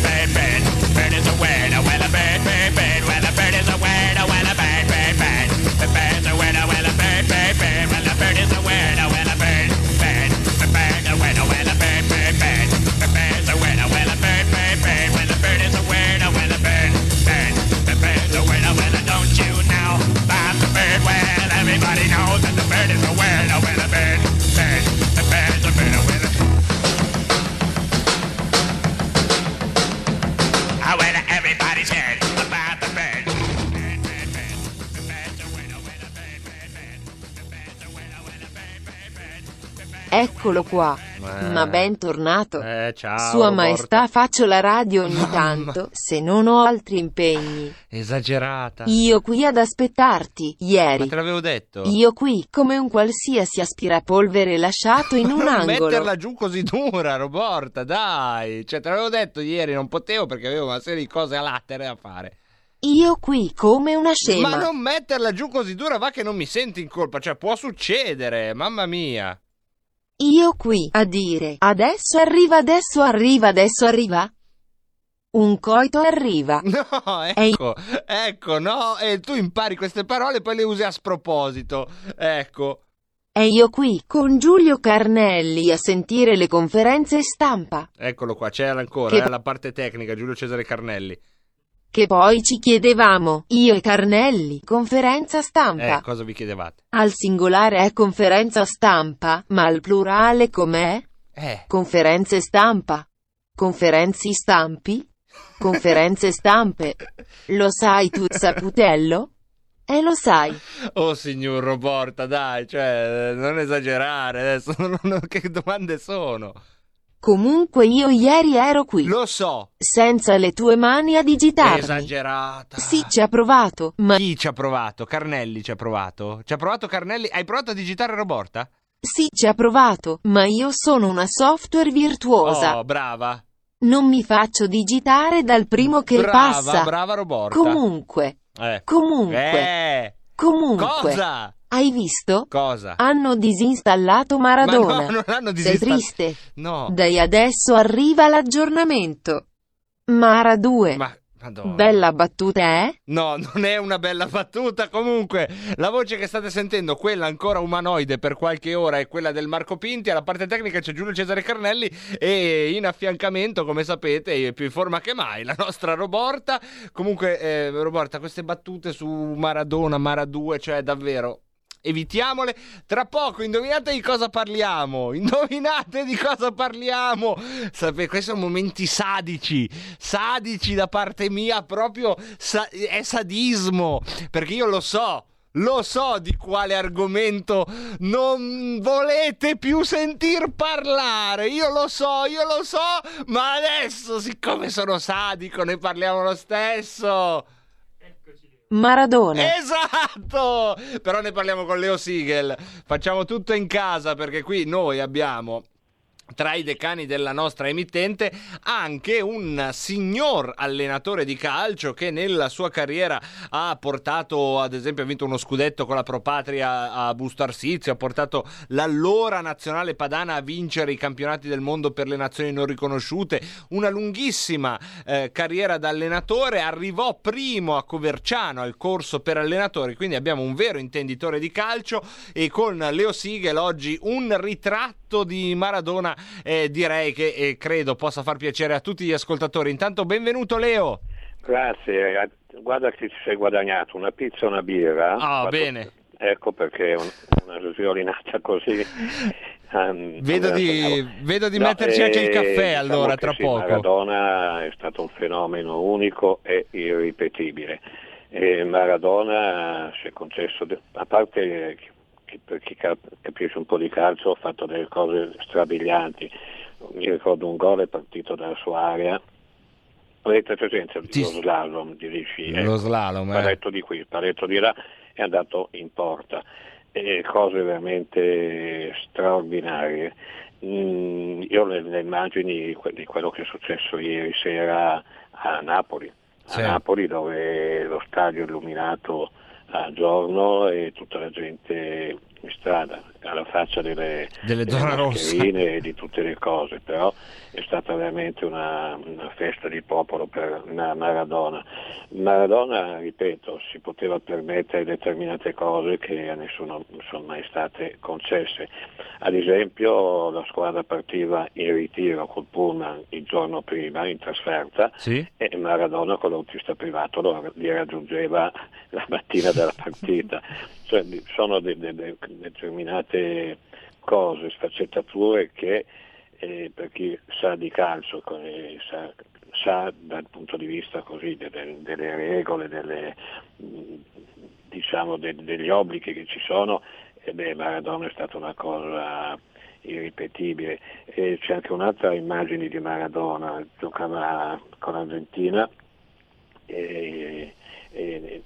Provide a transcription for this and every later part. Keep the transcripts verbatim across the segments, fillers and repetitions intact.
bird, bird. The bird is a word. Oh, well, a bird, bird, bird. Well, a bird is a word. Oh, well, a bird, bird, bird. The bird's a word. Oh, well, a bird, bird, bird. Well, a bird is a word. Oh, well, a bird, bird. The bird's a word. Oh, well, a bird, bird, bird. The bird's a word. Oh, well, a bird, bird, bird. Well, a bird is a word. Oh, well, a bird, bird. The bird's a word. Oh, well, don't you know about the bird? Well, everybody knows that the bird is a word. Oh, well, a bird. Eccolo qua, eh. ma ben tornato. Eh, ciao, Sua Roberta. Maestà, faccio la radio ogni tanto, se non ho altri impegni. Esagerata. Io qui ad aspettarti, ieri. Ma te l'avevo detto. Io qui, come un qualsiasi aspirapolvere lasciato in un angolo. Non metterla giù così dura, Roberta, dai. Cioè, te l'avevo detto ieri, non potevo perché avevo una serie di cose a latere da fare. Io qui come una scema. Ma non metterla giù così dura, va che non mi senti in colpa. Cioè, può succedere, mamma mia. Io qui, a dire, adesso arriva, adesso arriva, adesso arriva. Un coito arriva. No, ecco, e... ecco, no, e tu impari queste parole e poi le usi a sproposito, ecco. E io qui, con Giulio Carnelli a sentire le conferenze stampa. Eccolo qua, c'è ancora, che... eh, la parte tecnica, Giulio Cesare Carnelli. Che poi ci chiedevamo, io e Carnelli, conferenza stampa. Eh, cosa vi chiedevate? Al singolare è conferenza stampa, ma al plurale com'è? Eh. Conferenze stampa. Conferenzi stampi. Conferenze stampe. Lo sai tu, Saputello? Eh, lo sai. Oh, signor Roberta, dai, cioè, non esagerare adesso, non, non, che domande sono? Comunque io ieri ero qui. Lo so. Senza le tue mani a digitarmi. Esagerata. Sì, ci ha provato, ma... Chi ci ha provato? Carnelli ci ha provato? Ci ha provato Carnelli? Hai provato a digitare Roberta? Sì, ci ha provato, ma io sono una software virtuosa. Oh, brava. Non mi faccio digitare dal primo che brava, passa. Brava, brava Roberta. Comunque. Eh. Comunque. Eh. Comunque. Cosa? Hai visto? Cosa? Hanno disinstallato Maradona. Ma no, non hanno disinstallato. Sei triste? No. Dai, adesso arriva l'aggiornamento. Mara due. Ma, madonna. Bella battuta, eh? No, non è una bella battuta. Comunque, la voce che state sentendo, quella ancora umanoide per qualche ora, è quella del Marco Pinti. Alla parte tecnica c'è Giulio Cesare Carnelli e in affiancamento, come sapete, è più in forma che mai la nostra Roberta. Comunque, eh, Roberta, queste battute su Maradona, Mara due, cioè davvero... evitiamole. Tra poco indovinate di cosa parliamo, indovinate di cosa parliamo. Sapete, questi sono momenti sadici, sadici da parte mia, proprio sa- è sadismo, perché io lo so, lo so di quale argomento non volete più sentir parlare, io lo so, io lo so, ma adesso siccome sono sadico ne parliamo lo stesso. Maradona. Esatto! Però ne parliamo con Leo Siegel. Facciamo tutto in casa perché qui noi abbiamo tra i decani della nostra emittente anche un signor allenatore di calcio che nella sua carriera ha portato, ad esempio, ha vinto uno scudetto con la Pro Patria a Busto Arsizio, ha portato l'allora nazionale padana a vincere i campionati del mondo per le nazioni non riconosciute, una lunghissima eh, carriera da allenatore, arrivò primo a Coverciano al corso per allenatori, quindi abbiamo un vero intenditore di calcio e con Leo Siegel oggi un ritratto di Maradona. Eh, direi che eh, credo possa far piacere a tutti gli ascoltatori. Intanto benvenuto Leo. Grazie, guarda che ci sei guadagnato una pizza e una birra. Ah, oh, bene. Ecco perché un, una sviolinata così. Um, vedo, di, vedo di no, metterci eh, anche il caffè allora, diciamo tra sì, poco. Maradona è stato un fenomeno unico e irripetibile. E Maradona si è concesso, a parte... per chi capisce un po' di calcio, ho fatto delle cose strabilianti. Mi ricordo un gol è partito dalla sua area, avete presenza Ti... lo slalom di riuscire lo slalom, eh. paletto di qui, paletto di là, è andato in porta, e cose veramente straordinarie. Mm, io le, le immagini di quello che è successo ieri sera a Napoli. a sì. Napoli, dove lo stadio è illuminato a giorno e tutta la gente in strada, alla faccia delle, delle, delle mascherine e di tutte le cose, però è stata veramente una, una festa di popolo per Maradona. Maradona, ripeto, si poteva permettere determinate cose che a nessuno sono mai state concesse. Ad esempio, la squadra partiva in ritiro col Pullman il giorno prima in trasferta, sì. e Maradona con l'autista privato lo, li raggiungeva la mattina della partita. Cioè, sono de, de, de, determinate cose, sfaccettature che eh, per chi sa di calcio, sa, sa dal punto di vista così delle, delle regole, delle, diciamo de, degli obblighi che ci sono, e beh, Maradona è stata una cosa irripetibile. E c'è anche un'altra immagine di Maradona, giocava con l'Argentina e, e,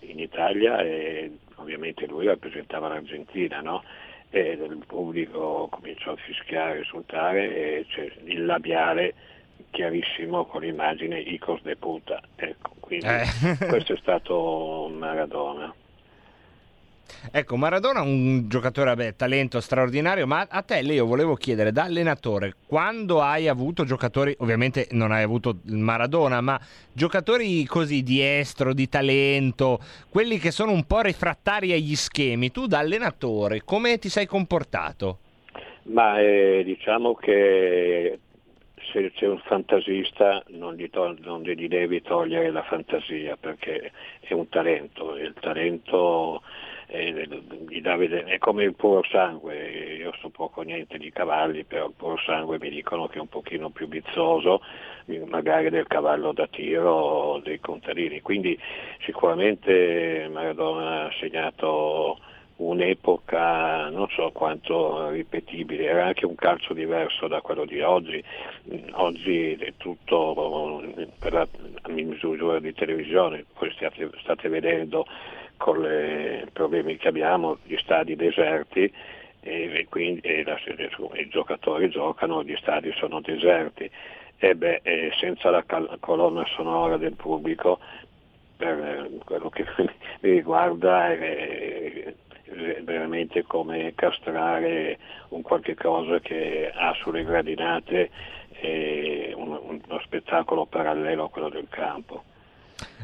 in Italia e ovviamente lui rappresentava l'Argentina, no? E il pubblico cominciò a fischiare, a insultare, e c'è il labiale chiarissimo con l'immagine Icos de puta. Ecco, quindi eh. questo è stato Maradona. Ecco, Maradona un giocatore, vabbè, talento straordinario, ma a te, Leo, volevo chiedere, da allenatore, quando hai avuto giocatori, ovviamente non hai avuto Maradona, ma giocatori così di estro, di talento, quelli che sono un po' refrattari agli schemi, tu da allenatore come ti sei comportato? Ma eh, diciamo che se c'è un fantasista non gli, to- non gli devi togliere la fantasia, perché è un talento, il talento... è come il puro sangue, io so poco niente di cavalli, però il puro sangue mi dicono che è un pochino più bizzoso magari del cavallo da tiro dei contadini, quindi sicuramente Maradona ha segnato un'epoca, non so quanto ripetibile, era anche un calcio diverso da quello di oggi. Oggi è tutto per la misura di televisione, poi state, state vedendo con i problemi che abbiamo, gli stadi deserti, e quindi e la, i giocatori giocano, gli stadi sono deserti, e beh, e senza la cal- colonna sonora del pubblico, per quello che mi riguarda, è, è veramente come castrare un qualche cosa che ha sulle gradinate e un, uno spettacolo parallelo a quello del campo.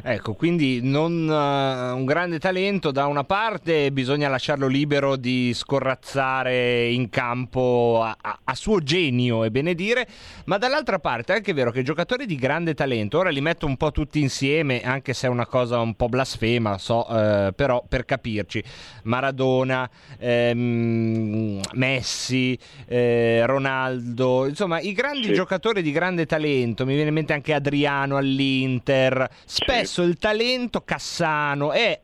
Ecco, quindi non uh, un grande talento da una parte, bisogna lasciarlo libero di scorrazzare in campo a, a, a suo genio e benedire, ma dall'altra parte è anche vero che giocatori di grande talento, ora li metto un po' tutti insieme, anche se è una cosa un po' blasfema, so, eh, però per capirci, Maradona, ehm, Messi, eh, Ronaldo, insomma i grandi sì. giocatori di grande talento, mi viene in mente anche Adriano all'Inter, spesso il talento, Cassano e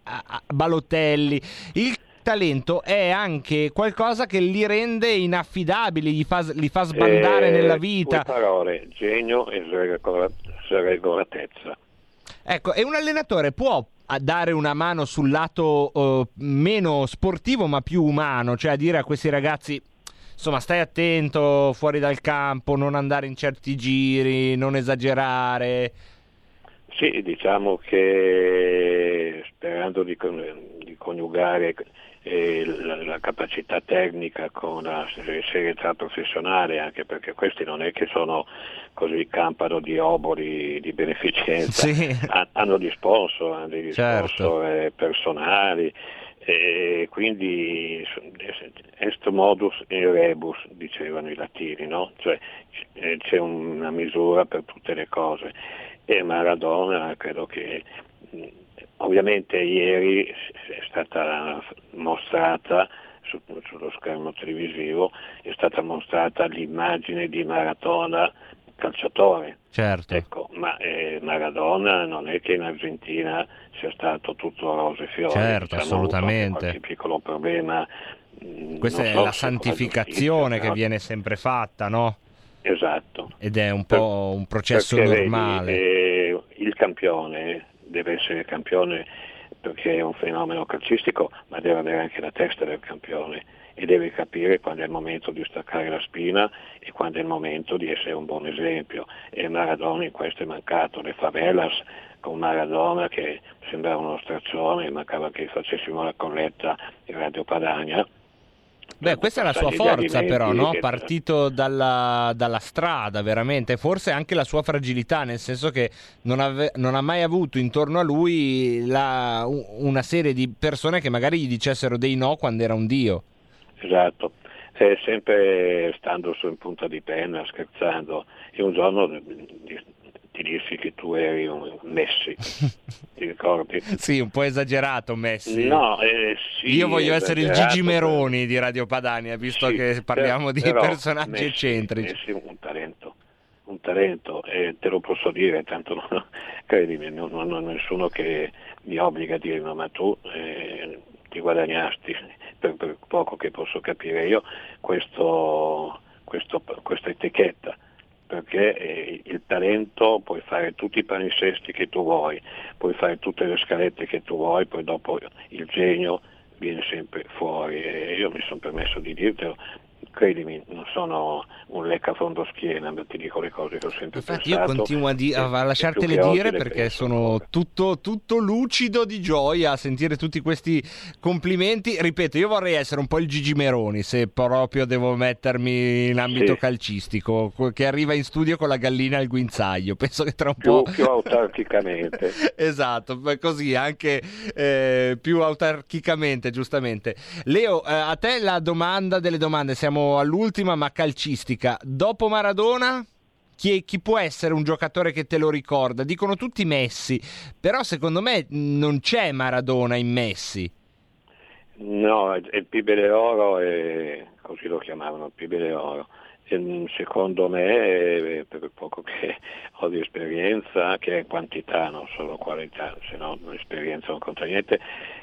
Balotelli, il talento è anche qualcosa che li rende inaffidabili, gli fa, li fa sbandare eh, nella vita. Due parole, genio e sregolatezza. Ecco, e un allenatore può dare una mano sul lato eh, meno sportivo ma più umano, cioè a dire a questi ragazzi... Insomma, stai attento fuori dal campo, non andare in certi giri, non esagerare... Sì, diciamo che sperando di, di coniugare eh, la, la capacità tecnica con la serietà professionale, anche perché questi non è che sono così, campano di oboli di beneficenza, sì. ha, hanno gli sponsor, hanno degli certo. sponsor personali, e quindi est modus in rebus, dicevano i latini, no? Cioè c'è una misura per tutte le cose. E Maradona, credo che ovviamente ieri è stata mostrata su, sullo schermo televisivo, è stata mostrata l'immagine di Maradona calciatore, certo. Ecco, ma eh, Maradona non è che in Argentina sia stato tutto rose e fiori, certo, diciamo, assolutamente, qualche piccolo problema. Questa è so la santificazione che no? viene sempre fatta, no? Esatto. Ed è un po' un processo perché normale. Vedi, eh, il campione deve essere campione perché è un fenomeno calcistico, ma deve avere anche la testa del campione e deve capire quando è il momento di staccare la spina e quando è il momento di essere un buon esempio. E Maradona in questo è mancato, le favelas con Maradona che sembrava uno straccione, mancava che facessimo la colletta in Radio Padania. Beh, questa è la sua forza però, no? Partito dalla, dalla strada veramente, forse anche la sua fragilità, nel senso che non, ave, non ha mai avuto intorno a lui la, una serie di persone che magari gli dicessero dei no quando era un dio. Esatto, eh, sempre stando su in punta di penna, scherzando, e un giorno ti dissi che tu eri un Messi, ti ricordi? Sì, un po' esagerato Messi. No, eh, sì, io voglio essere il Gigi Meroni per... di Radio Padania, visto sì, che parliamo però, di personaggi Messi, eccentrici. Messi un talento, un talento, eh, te lo posso dire, tanto non, credimi, non, non ho nessuno che mi obbliga a dire no, ma tu eh, ti guadagnasti, per, per poco che posso capire io, questo, questo, questa etichetta. Perché eh, il talento, puoi fare tutti i paninsesti che tu vuoi, puoi fare tutte le scalette che tu vuoi, poi dopo il genio viene sempre fuori, e io mi sono permesso di dirtelo, credimi, non sono un lecca fondo schiena, ma ti dico le cose che ho sempre infatti pensato. Infatti io continuo a, di- a lasciartele dire perché sono tutto, tutto lucido di gioia a sentire tutti questi complimenti. Ripeto, io vorrei essere un po' il Gigi Meroni, se proprio devo mettermi in ambito sì. calcistico, che arriva in studio con la gallina al guinzaglio, penso che tra un più, po'... Più autarchicamente. Esatto, così, anche eh, più autarchicamente, giustamente. Leo, eh, a te la domanda delle domande, siamo all'ultima ma calcistica. Dopo Maradona chi, chi può essere un giocatore che te lo ricorda? Dicono tutti Messi, però secondo me non c'è Maradona in Messi. No, è il Pibile Oro, e così lo chiamavano, il Pibile Oro. Secondo me, per poco che ho di esperienza, che è quantità, non solo qualità, se no l'esperienza non conta niente,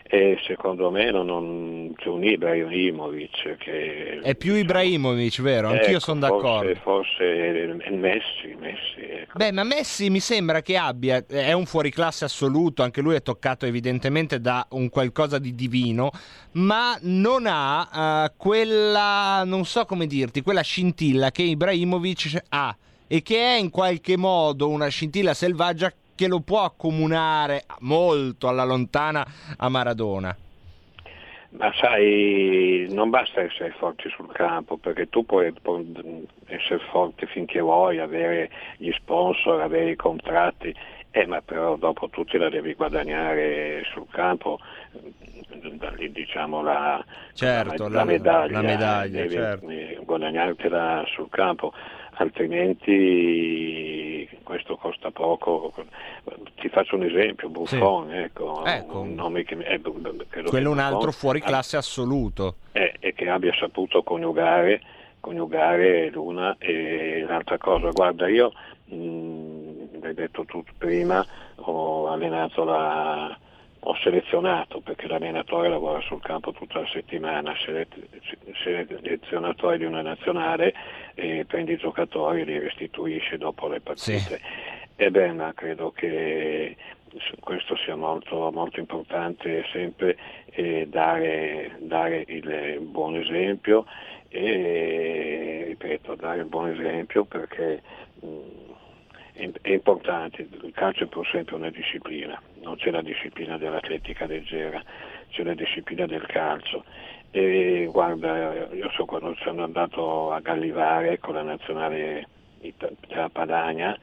e secondo me non, non c'è un Ibrahimovic che... È più Ibrahimovic, vero? Anch'io ecco, sono d'accordo. Forse, forse Messi, Messi ecco. Beh, ma Messi mi sembra che abbia, è un fuoriclasse assoluto, anche lui è toccato evidentemente da un qualcosa di divino, ma non ha uh, quella, non so come dirti, quella scintilla che Ibrahimovic ha, e che è in qualche modo una scintilla selvaggia che lo può accomunare molto alla lontana a Maradona. Ma sai, non basta essere forti sul campo, perché tu puoi essere forte finché vuoi, avere gli sponsor, avere i contratti, eh, ma però dopo tu te la devi guadagnare sul campo, diciamo la, certo, la, la medaglia, la medaglia devi, certo. Guadagnartela sul campo, altrimenti questo costa poco. Ti faccio un esempio, Buffon, sì. ecco, ecco, un nome che eh, quello che un altro fuoriclasse assoluto, eh, e che abbia saputo coniugare coniugare l'una e l'altra cosa. Guarda, io mh, l'hai detto tu prima, ho allenato la ho selezionato, perché l'allenatore lavora sul campo tutta la settimana, selezionatore di una nazionale, e prende i giocatori e li restituisce dopo le partite. Sì. Ebbene, ma credo che questo sia molto, molto importante, sempre eh, dare, dare il buon esempio, e ripeto, dare il buon esempio perché... Mh, è importante. Il calcio è pur sempre una disciplina, non c'è la disciplina dell'atletica leggera, c'è la disciplina del calcio, e guarda, io so quando sono andato a Gallivare con la nazionale della Padania,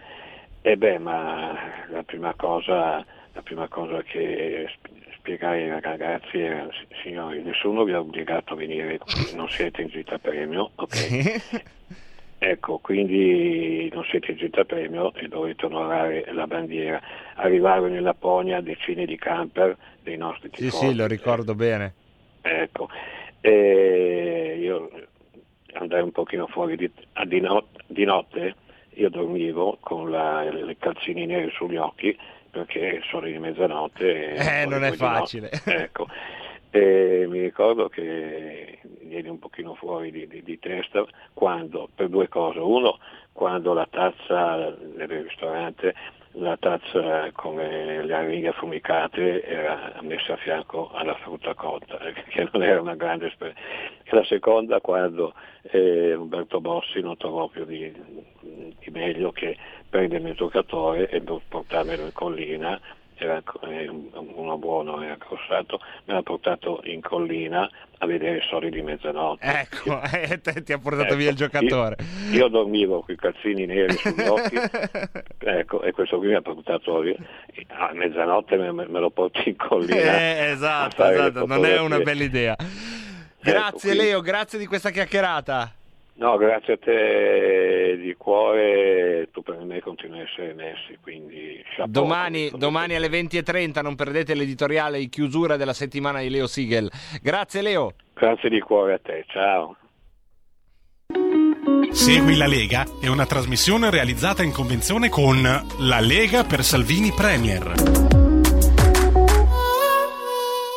e beh, ma la prima cosa la prima cosa che spiegai ai ragazzi era: signori, nessuno vi ha obbligato a venire, non siete in gita premio, ok? Ecco, quindi non siete in gita premio e dovete onorare la bandiera. Arrivarono in Lapponia decine di camper dei nostri tifosi. Sì, sì, lo ricordo bene. Ecco, e io andai un pochino fuori di, di, not, di notte, io dormivo con la, le calzini nere sugli occhi, perché sono di mezzanotte. Eh, non è facile. Ecco. E mi ricordo che vieni un pochino fuori di, di, di testa quando, per due cose: uno, quando la tazza del ristorante La tazza come le arighe affumicate era messa a fianco alla frutta cotta, che non era una grande esperienza. E la seconda, quando eh, Umberto Bossi non trovò più di, di meglio che prendermi il giocatore e portarmelo in collina, era uno buono, era crossato, me l'ha portato in collina a vedere i soli di mezzanotte. Ecco, eh, te, ti ha portato ecco, via il giocatore. Io, io dormivo con i calzini neri sugli occhi, ecco, e questo qui mi ha portato via. A mezzanotte me, me lo porto in collina. Eh, esatto, esatto, non è una bella idea. Grazie, ecco, Leo, grazie di questa chiacchierata. No, grazie a te di cuore, tu per me continui a essere Messi, quindi... Domani, domani alle venti e trenta non perdete l'editoriale in chiusura della settimana di Leo Siegel. Grazie Leo. Grazie di cuore a te, ciao. Segui la Lega è una trasmissione realizzata in convenzione con La Lega per Salvini Premier.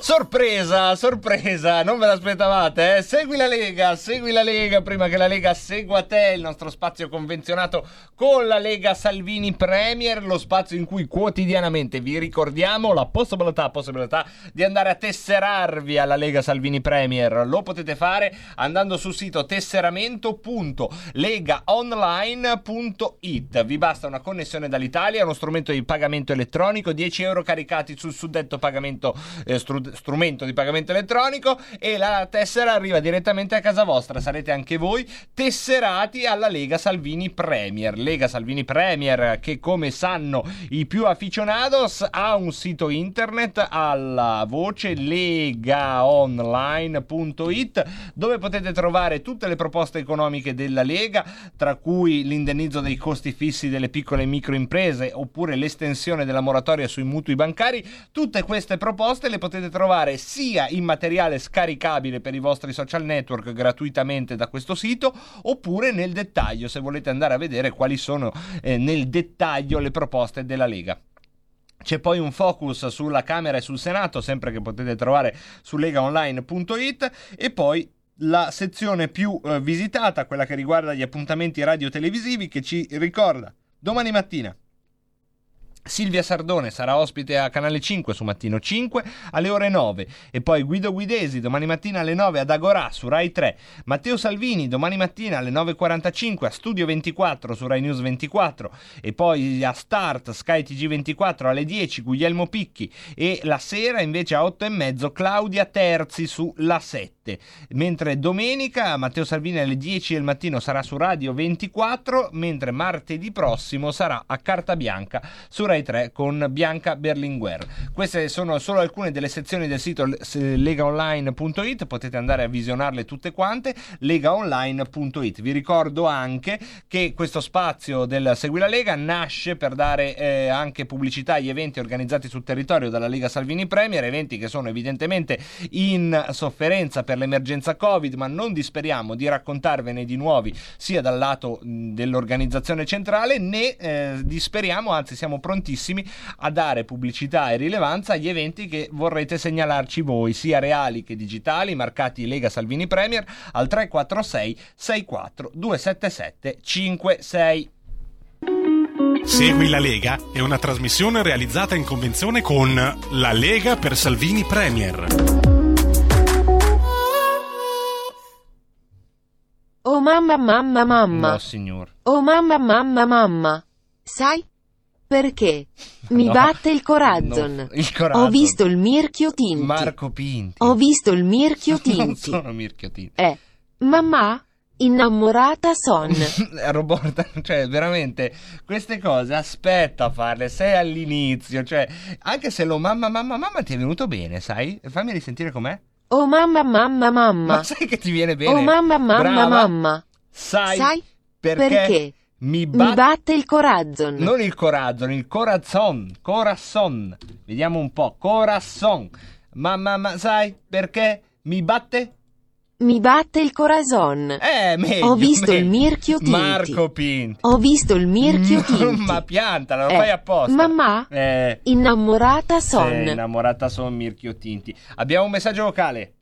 Sorpresa, sorpresa, non ve l'aspettavate, eh? Segui la Lega, segui la Lega prima che la Lega segua te, il nostro spazio convenzionato con la Lega Salvini Premier, lo spazio in cui quotidianamente vi ricordiamo la possibilità, possibilità di andare a tesserarvi alla Lega Salvini Premier. Lo potete fare andando sul sito tesseramento punto legaonline punto it. Vi basta una connessione dall'Italia, uno strumento di pagamento elettronico, dieci euro caricati sul suddetto pagamento eh, strud- strumento di pagamento elettronico e la tessera arriva direttamente a casa vostra. Sarete anche voi tesserati alla Lega Salvini Premier. Lega Salvini Premier che, come sanno i più aficionados, ha un sito internet alla voce legaonline punto it dove potete trovare tutte le proposte economiche della Lega, tra cui l'indennizzo dei costi fissi delle piccole e micro imprese oppure l'estensione della moratoria sui mutui bancari. Tutte queste proposte le potete trovare trovare sia in materiale scaricabile per i vostri social network gratuitamente da questo sito, oppure nel dettaglio se volete andare a vedere quali sono eh, nel dettaglio le proposte della Lega. C'è poi un focus sulla Camera e sul Senato, sempre che potete trovare su legaonline punto it, e poi la sezione più eh, visitata, quella che riguarda gli appuntamenti radio-televisivi, che ci ricorda domani mattina Silvia Sardone sarà ospite a Canale cinque su Mattino cinque alle ore nove, e poi Guido Guidesi domani mattina alle nove ad Agorà su Rai tre, Matteo Salvini domani mattina alle nove e quarantacinque a Studio ventiquattro su Rai News ventiquattro, e poi a Start Sky T G ventiquattro alle dieci Guglielmo Picchi, e la sera invece a otto e mezzo Claudia Terzi su La sette, mentre domenica Matteo Salvini alle dieci del mattino sarà su Radio ventiquattro, mentre martedì prossimo sarà a Carta Bianca su Rai tre con Bianca Berlinguer. Queste sono solo alcune delle sezioni del sito legaonline punto it, potete andare a visionarle tutte quante, legaonline punto it. Vi ricordo anche che questo spazio del Segui la Lega nasce per dare eh, anche pubblicità agli eventi organizzati sul territorio dalla Lega Salvini Premier, eventi che sono evidentemente in sofferenza per l'emergenza Covid, ma non disperiamo di raccontarvene di nuovi sia dal lato dell'organizzazione centrale, né eh, disperiamo, anzi siamo pronti a dare pubblicità e rilevanza agli eventi che vorrete segnalarci voi, sia reali che digitali, marcati Lega Salvini Premier al tre quattro sei sei quattro due sette sette cinque sei. Segui la Lega è una trasmissione realizzata in convenzione con La Lega per Salvini Premier. Oh mamma mamma mamma. No, signor. Oh mamma mamma mamma. Sai? Perché? Mi no, batte il corazzon. No, il corazzon. Ho visto il Mirchio Tinti. Marco Pinti. Ho visto il Mirchio Tinti. Non sono Mirchio Tinti. Eh, mamma, innamorata son. Roberta, cioè veramente, queste cose aspetta a farle, sei all'inizio, cioè, anche se lo mamma, mamma, mamma ti è venuto bene, sai? Fammi risentire com'è. Oh mamma, mamma, mamma. Ma sai che ti viene bene? Oh mamma, mamma, brava. Mamma. Sai, sai perché? Perché? Mi, bat- Mi batte il corazzon. Non il corazzon, il corazzon. Corazon. Vediamo un po'. Corazon. Ma, ma, ma sai perché? Mi batte? Mi batte il corazon. Eh, meglio. Ho visto meglio. Il Mirchio Tinti. Marco Pinti. Ho visto il Mirchio Tinti. Ma piantala, lo eh, fai apposta. Mamma, eh, innamorata son. Eh, innamorata son Mirchio Tinti. Abbiamo un messaggio vocale.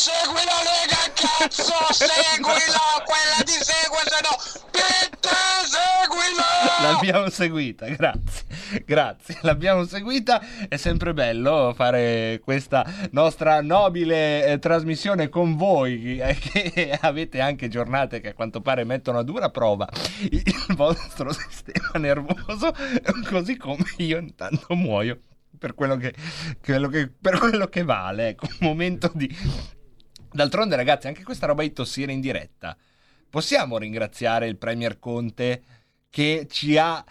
Segui la Lega, cazzo, seguila, quella ti segue, se no, Pinti, seguila! l'abbiamo seguita, grazie, grazie, l'abbiamo seguita. È sempre bello fare questa nostra nobile eh, trasmissione con voi, eh, che avete anche giornate che a quanto pare mettono a dura prova il vostro sistema nervoso, così come io intanto muoio per quello che, quello che, per quello che vale, ecco, un momento di... D'altronde, ragazzi, anche questa roba di tossire in diretta. Possiamo ringraziare il Premier Conte che ci ha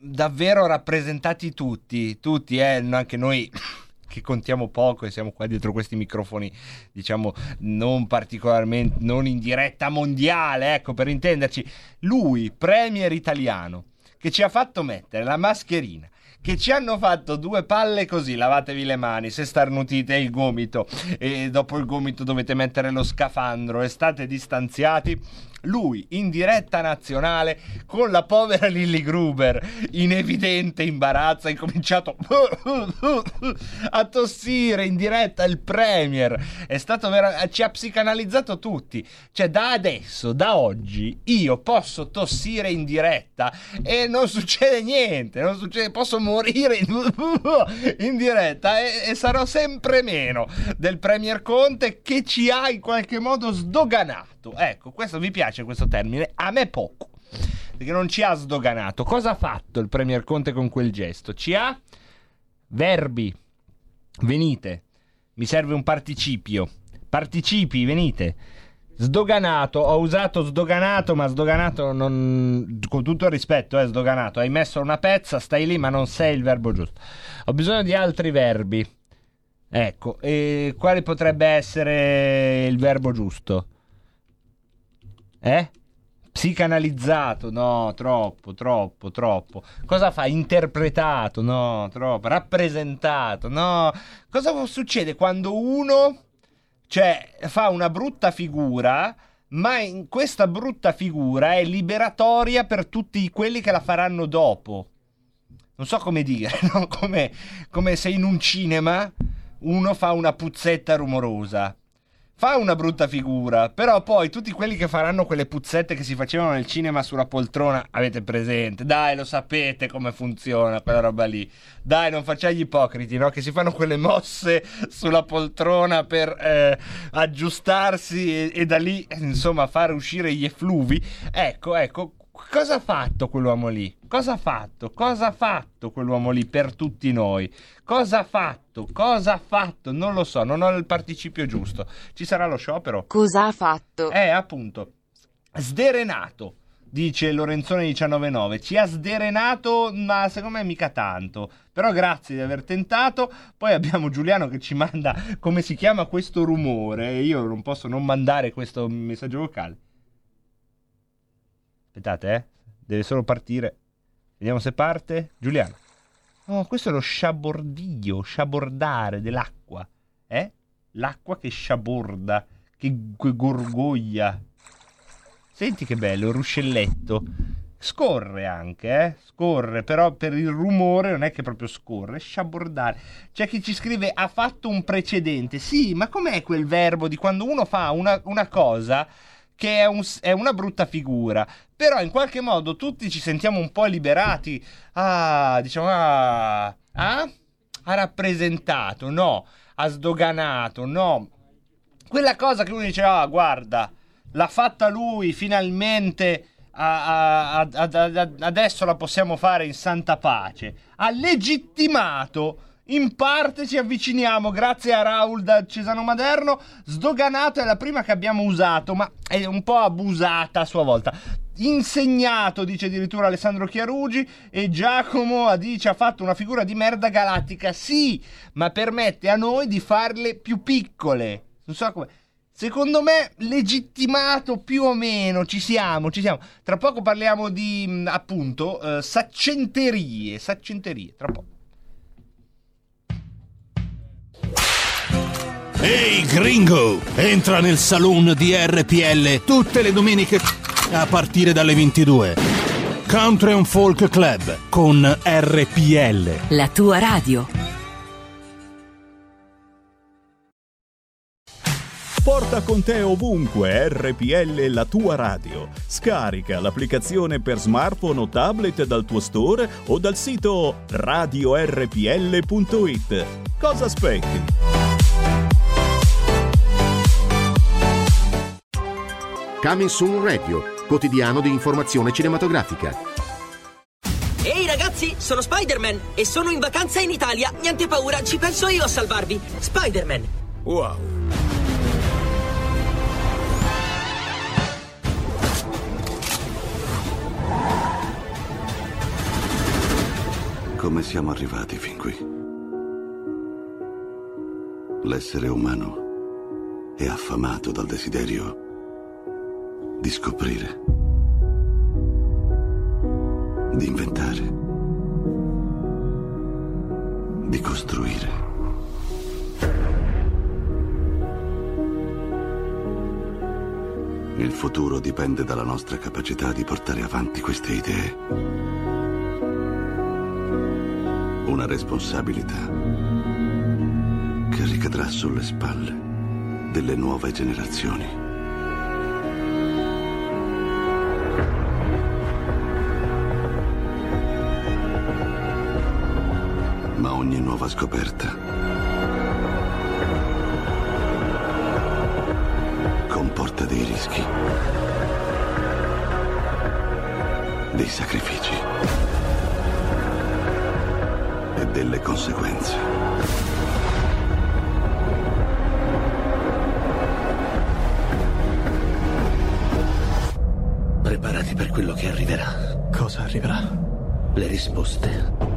davvero rappresentati tutti, tutti, eh, anche noi che contiamo poco e siamo qua dietro questi microfoni, diciamo, non particolarmente, non in diretta mondiale, ecco, per intenderci. Lui, Premier italiano, che ci ha fatto mettere la mascherina, che ci hanno fatto due palle così, lavatevi le mani, se starnutite il gomito e dopo il gomito dovete mettere lo scafandro e state distanziati, lui in diretta nazionale con la povera Lilly Gruber in evidente imbarazzo ha incominciato a tossire in diretta. Il Premier è stato vera- ci ha psicanalizzato tutti, cioè da adesso, da oggi io posso tossire in diretta e non succede niente, non succede, posso morire in, in diretta e, e sarò sempre meno del Premier Conte, che ci ha in qualche modo sdoganato, ecco, questo vi piace questo termine, a me poco, perché non ci ha sdoganato. Cosa ha fatto il Premier Conte con quel gesto? Ci ha verbi, venite, mi serve un participio, participi, venite, sdoganato, ho usato sdoganato, ma sdoganato non, con tutto il rispetto, eh, sdoganato, hai messo una pezza, stai lì ma non sei il verbo giusto, ho bisogno di altri verbi, ecco, e quale potrebbe essere il verbo giusto? Eh? Psicanalizzato? No, troppo, troppo, troppo. Cosa fa? Interpretato? No, troppo. Rappresentato? No. Cosa succede quando uno, cioè, fa una brutta figura, ma in questa brutta figura è liberatoria per tutti quelli che la faranno dopo? Non so come dire, no? Come, come se in un cinema uno fa una puzzetta rumorosa. Fa una brutta figura, però poi tutti quelli che faranno quelle puzzette che si facevano nel cinema sulla poltrona, avete presente? Dai, lo sapete come funziona quella roba lì. Dai, non facciamo gli ipocriti, no? Che si fanno quelle mosse sulla poltrona per eh, aggiustarsi e, e da lì, insomma, far uscire gli effluvi. Ecco, ecco, cosa ha fatto quell'uomo lì? Cosa ha fatto? Cosa ha fatto quell'uomo lì per tutti noi? Cosa ha fatto? Cosa ha fatto? Non lo so, non ho il participio giusto. Ci sarà lo sciopero? Cosa ha fatto? Eh, appunto. Sderenato, dice Lorenzone diciannove nove. Ci ha sderenato, ma secondo me mica tanto. Però grazie di aver tentato. Poi abbiamo Giuliano che ci manda come si chiama questo rumore. Io non posso non mandare questo messaggio vocale. Aspettate, eh. Deve solo partire. Vediamo se parte. Giuliano. Oh, questo è lo sciabordio, sciabordare dell'acqua. Eh? L'acqua che sciaborda, che gorgoglia. Senti che bello, il ruscelletto. Scorre anche, eh? Scorre, però per il rumore non è che proprio scorre, sciabordare. C'è chi ci scrive, ha fatto un precedente. Sì, ma com'è quel verbo di quando uno fa una, una cosa... che è, un, è una brutta figura, però in qualche modo tutti ci sentiamo un po' liberati, ah, diciamo, ah, ah, ha rappresentato, no, ha sdoganato, no, quella cosa che uno dice, ah, guarda, l'ha fatta lui, finalmente, ah, ah, ah, ah, adesso la possiamo fare in santa pace, ha legittimato. In parte ci avviciniamo, grazie a Raul da Cesano Maderno. Sdoganato è la prima che abbiamo usato, ma è un po' abusata a sua volta. Insegnato, dice addirittura Alessandro Chiarugi, e Giacomo dice ha fatto una figura di merda galattica. Sì, ma permette a noi di farle più piccole. Non so come... Secondo me legittimato più o meno, ci siamo, ci siamo. Tra poco parliamo di, appunto, eh, saccenterie, saccenterie, tra poco. Ehi hey gringo, entra nel saloon di R P L tutte le domeniche a partire dalle ventidue. Country and Folk Club con R P L. La tua radio. Porta con te ovunque R P L, la tua radio. Scarica l'applicazione per smartphone o tablet dal tuo store o dal sito radio R P L punto it. Cosa aspetti? Coming Soon Radio, quotidiano di informazione cinematografica. Ehi ragazzi, sono Spider-Man e sono in vacanza in Italia. Niente paura, ci penso io a salvarvi. Spider-Man. Wow. Come siamo arrivati fin qui? L'essere umano è affamato dal desiderio di scoprire, di inventare, di costruire. Il futuro dipende dalla nostra capacità di portare avanti queste idee. Una responsabilità che ricadrà sulle spalle delle nuove generazioni. Ma ogni nuova scoperta comporta dei rischi, dei sacrifici e delle conseguenze. Preparati per quello che arriverà. Cosa arriverà? Le risposte.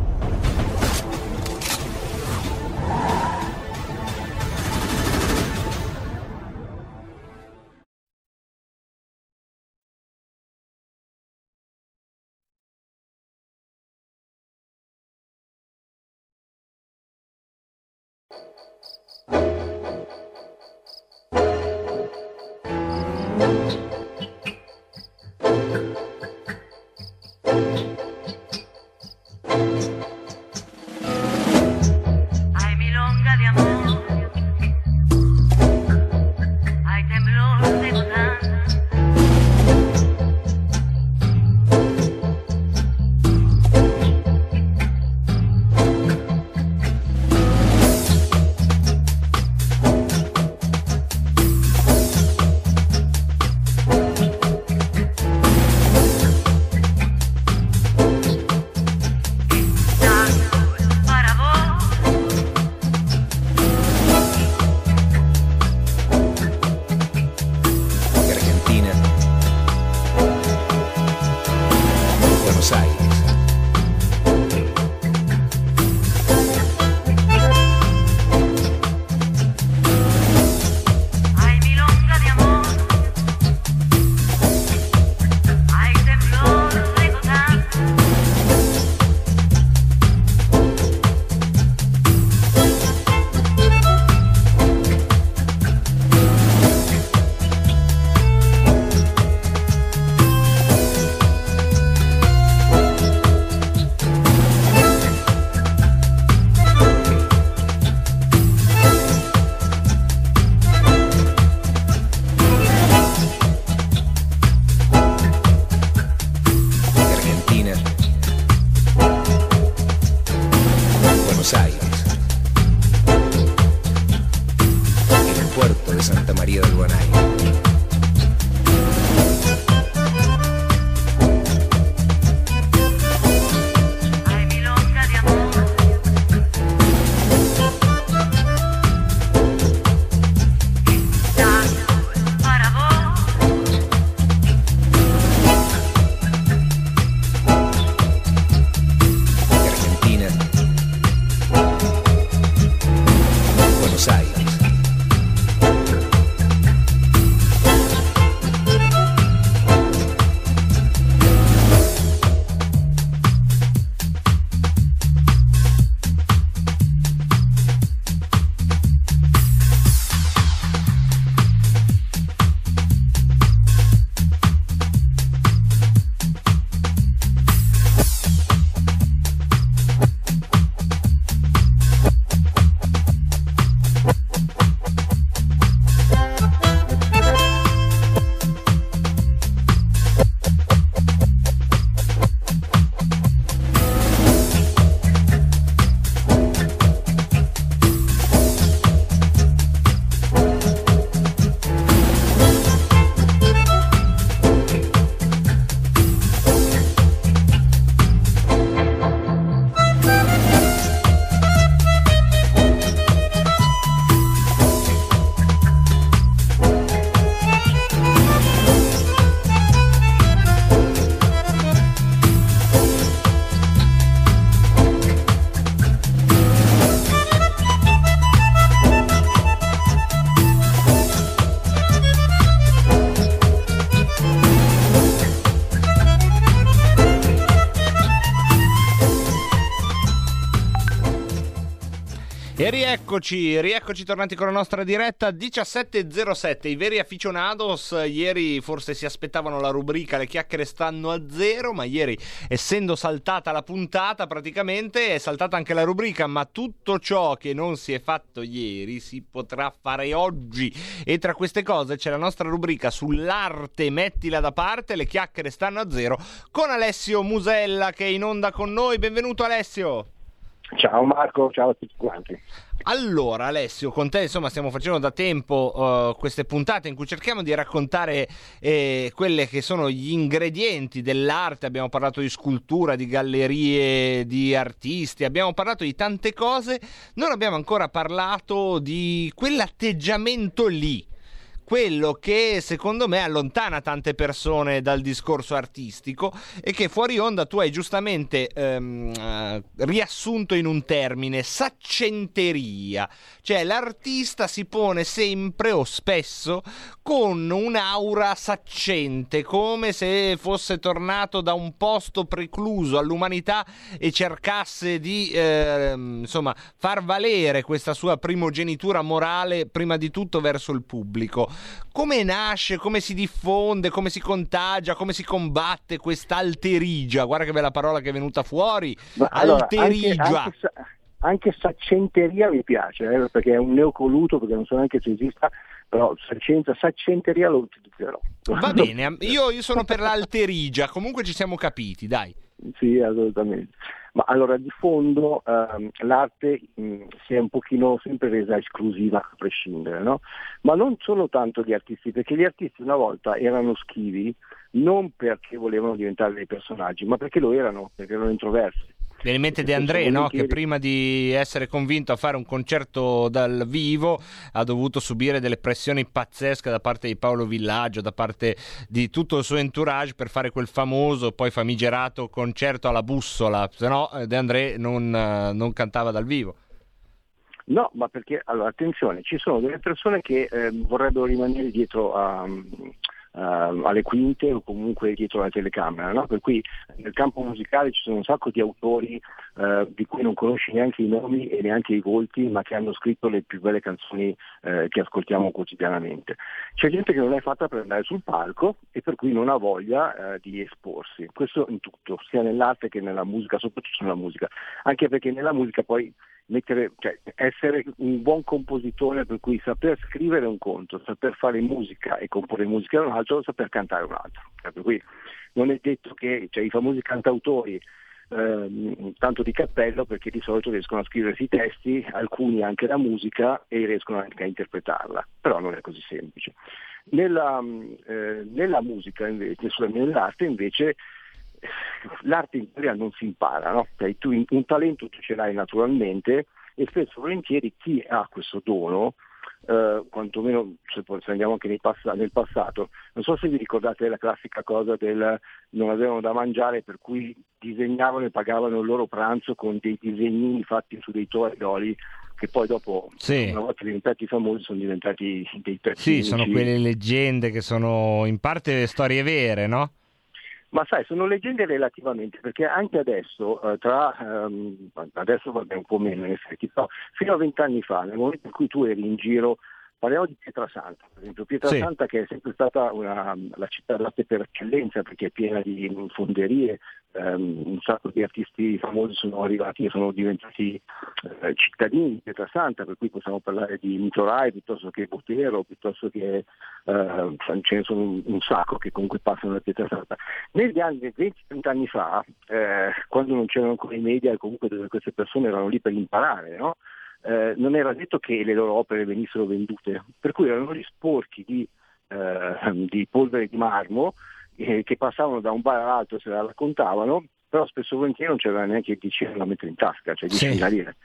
E rieccoci, rieccoci tornati con la nostra diretta diciassette e zero sette. I veri aficionados ieri forse si aspettavano la rubrica "Le chiacchiere stanno a zero", ma ieri, essendo saltata la puntata, praticamente è saltata anche la rubrica. Ma tutto ciò che non si è fatto ieri si potrà fare oggi, e tra queste cose c'è la nostra rubrica sull'arte "Mettila da parte", "Le chiacchiere stanno a zero", con Alessio Musella che è in onda con noi. Benvenuto Alessio. Ciao Marco, ciao a tutti quanti. Allora Alessio, con te insomma stiamo facendo da tempo uh, queste puntate in cui cerchiamo di raccontare eh, quelle che sono gli ingredienti dell'arte. Abbiamo parlato di scultura, di gallerie, di artisti, abbiamo parlato di tante cose. Non abbiamo ancora parlato di quell'atteggiamento lì, quello che secondo me allontana tante persone dal discorso artistico e che fuori onda tu hai giustamente ehm, riassunto in un termine: saccenteria. Cioè l'artista si pone sempre o spesso con un'aura saccente, come se fosse tornato da un posto precluso all'umanità e cercasse di ehm, insomma far valere questa sua primogenitura morale prima di tutto verso il pubblico. Come nasce, come si diffonde, come si contagia, come si combatte questa alterigia? Guarda che bella parola che è venuta fuori. Ma alterigia. Allora, anche, anche, anche saccenteria mi piace, eh, perché è un neocoluto, perché non so neanche se esista, però senza saccenteria lo utilizzerò. Va bene, io, io sono per l'alterigia, comunque ci siamo capiti, dai. Sì, assolutamente. Ma allora di fondo ehm, l'arte mh, si è un pochino sempre resa esclusiva a prescindere, no? Ma non solo tanto gli artisti, perché gli artisti una volta erano schivi non perché volevano diventare dei personaggi, ma perché lo erano, perché erano introversi. Viene in mente De André, no? Che prima di essere convinto a fare un concerto dal vivo ha dovuto subire delle pressioni pazzesche da parte di Paolo Villaggio, da parte di tutto il suo entourage, per fare quel famoso, poi famigerato concerto alla bussola. Se no De André non, non cantava dal vivo. No, ma perché, allora, attenzione, ci sono delle persone che eh, vorrebbero rimanere dietro a... Uh, alle quinte o comunque dietro la telecamera, no? Per cui nel campo musicale ci sono un sacco di autori uh, di cui non conosci neanche i nomi e neanche i volti, ma che hanno scritto le più belle canzoni uh, che ascoltiamo quotidianamente. C'è gente che non è fatta per andare sul palco e per cui non ha voglia uh, di esporsi. Questo in tutto, sia nell'arte che nella musica, soprattutto nella musica, anche perché nella musica poi mettere, cioè, essere un buon compositore, per cui saper scrivere è un conto, saper fare musica e comporre musica è un altro, saper cantare è un altro. Per cui non è detto che, cioè, i famosi cantautori ehm, tanto di cappello, perché di solito riescono a scriversi i testi, alcuni anche la musica, e riescono anche a interpretarla, però non è così semplice. Nella, eh, nella musica invece, nell'arte invece, l'arte in teoria non si impara, no? Cioè, tu un talento tu ce l'hai naturalmente, e spesso volentieri chi ha questo dono, eh, quantomeno se andiamo anche nei pass- nel passato, non so se vi ricordate la classica cosa del non avevano da mangiare, per cui disegnavano e pagavano il loro pranzo con dei disegnini fatti su dei tovaglioli, che poi dopo, sì, una volta diventati famosi, sono diventati dei pezzi. Sì, sono quelle leggende che sono in parte storie vere, no? Ma sai, sono leggende relativamente, perché anche adesso, eh, tra ehm, adesso va bene un po' meno in effetti, però fino a vent'anni fa, nel momento in cui tu eri in giro, parliamo di Pietrasanta, per esempio, Pietrasanta, sì, che è sempre stata una, la città d'arte per eccellenza, perché è piena di fonderie, ehm, un sacco di artisti famosi sono arrivati e sono diventati eh, cittadini di Pietrasanta, per cui possiamo parlare di Mitorai piuttosto che Botero, piuttosto che eh, ce ne sono un, un sacco che comunque passano da Pietrasanta. Negli anni venti trenta anni fa, eh, quando non c'erano ancora i media e comunque queste persone erano lì per imparare, no? Eh, non era detto che le loro opere venissero vendute, per cui erano gli sporchi di, eh, di polvere di marmo eh, che passavano da un bar all'altro, se la raccontavano, però spesso volentieri non c'era neanche dieci euro da mettere in tasca, cioè diecimila sì, lire.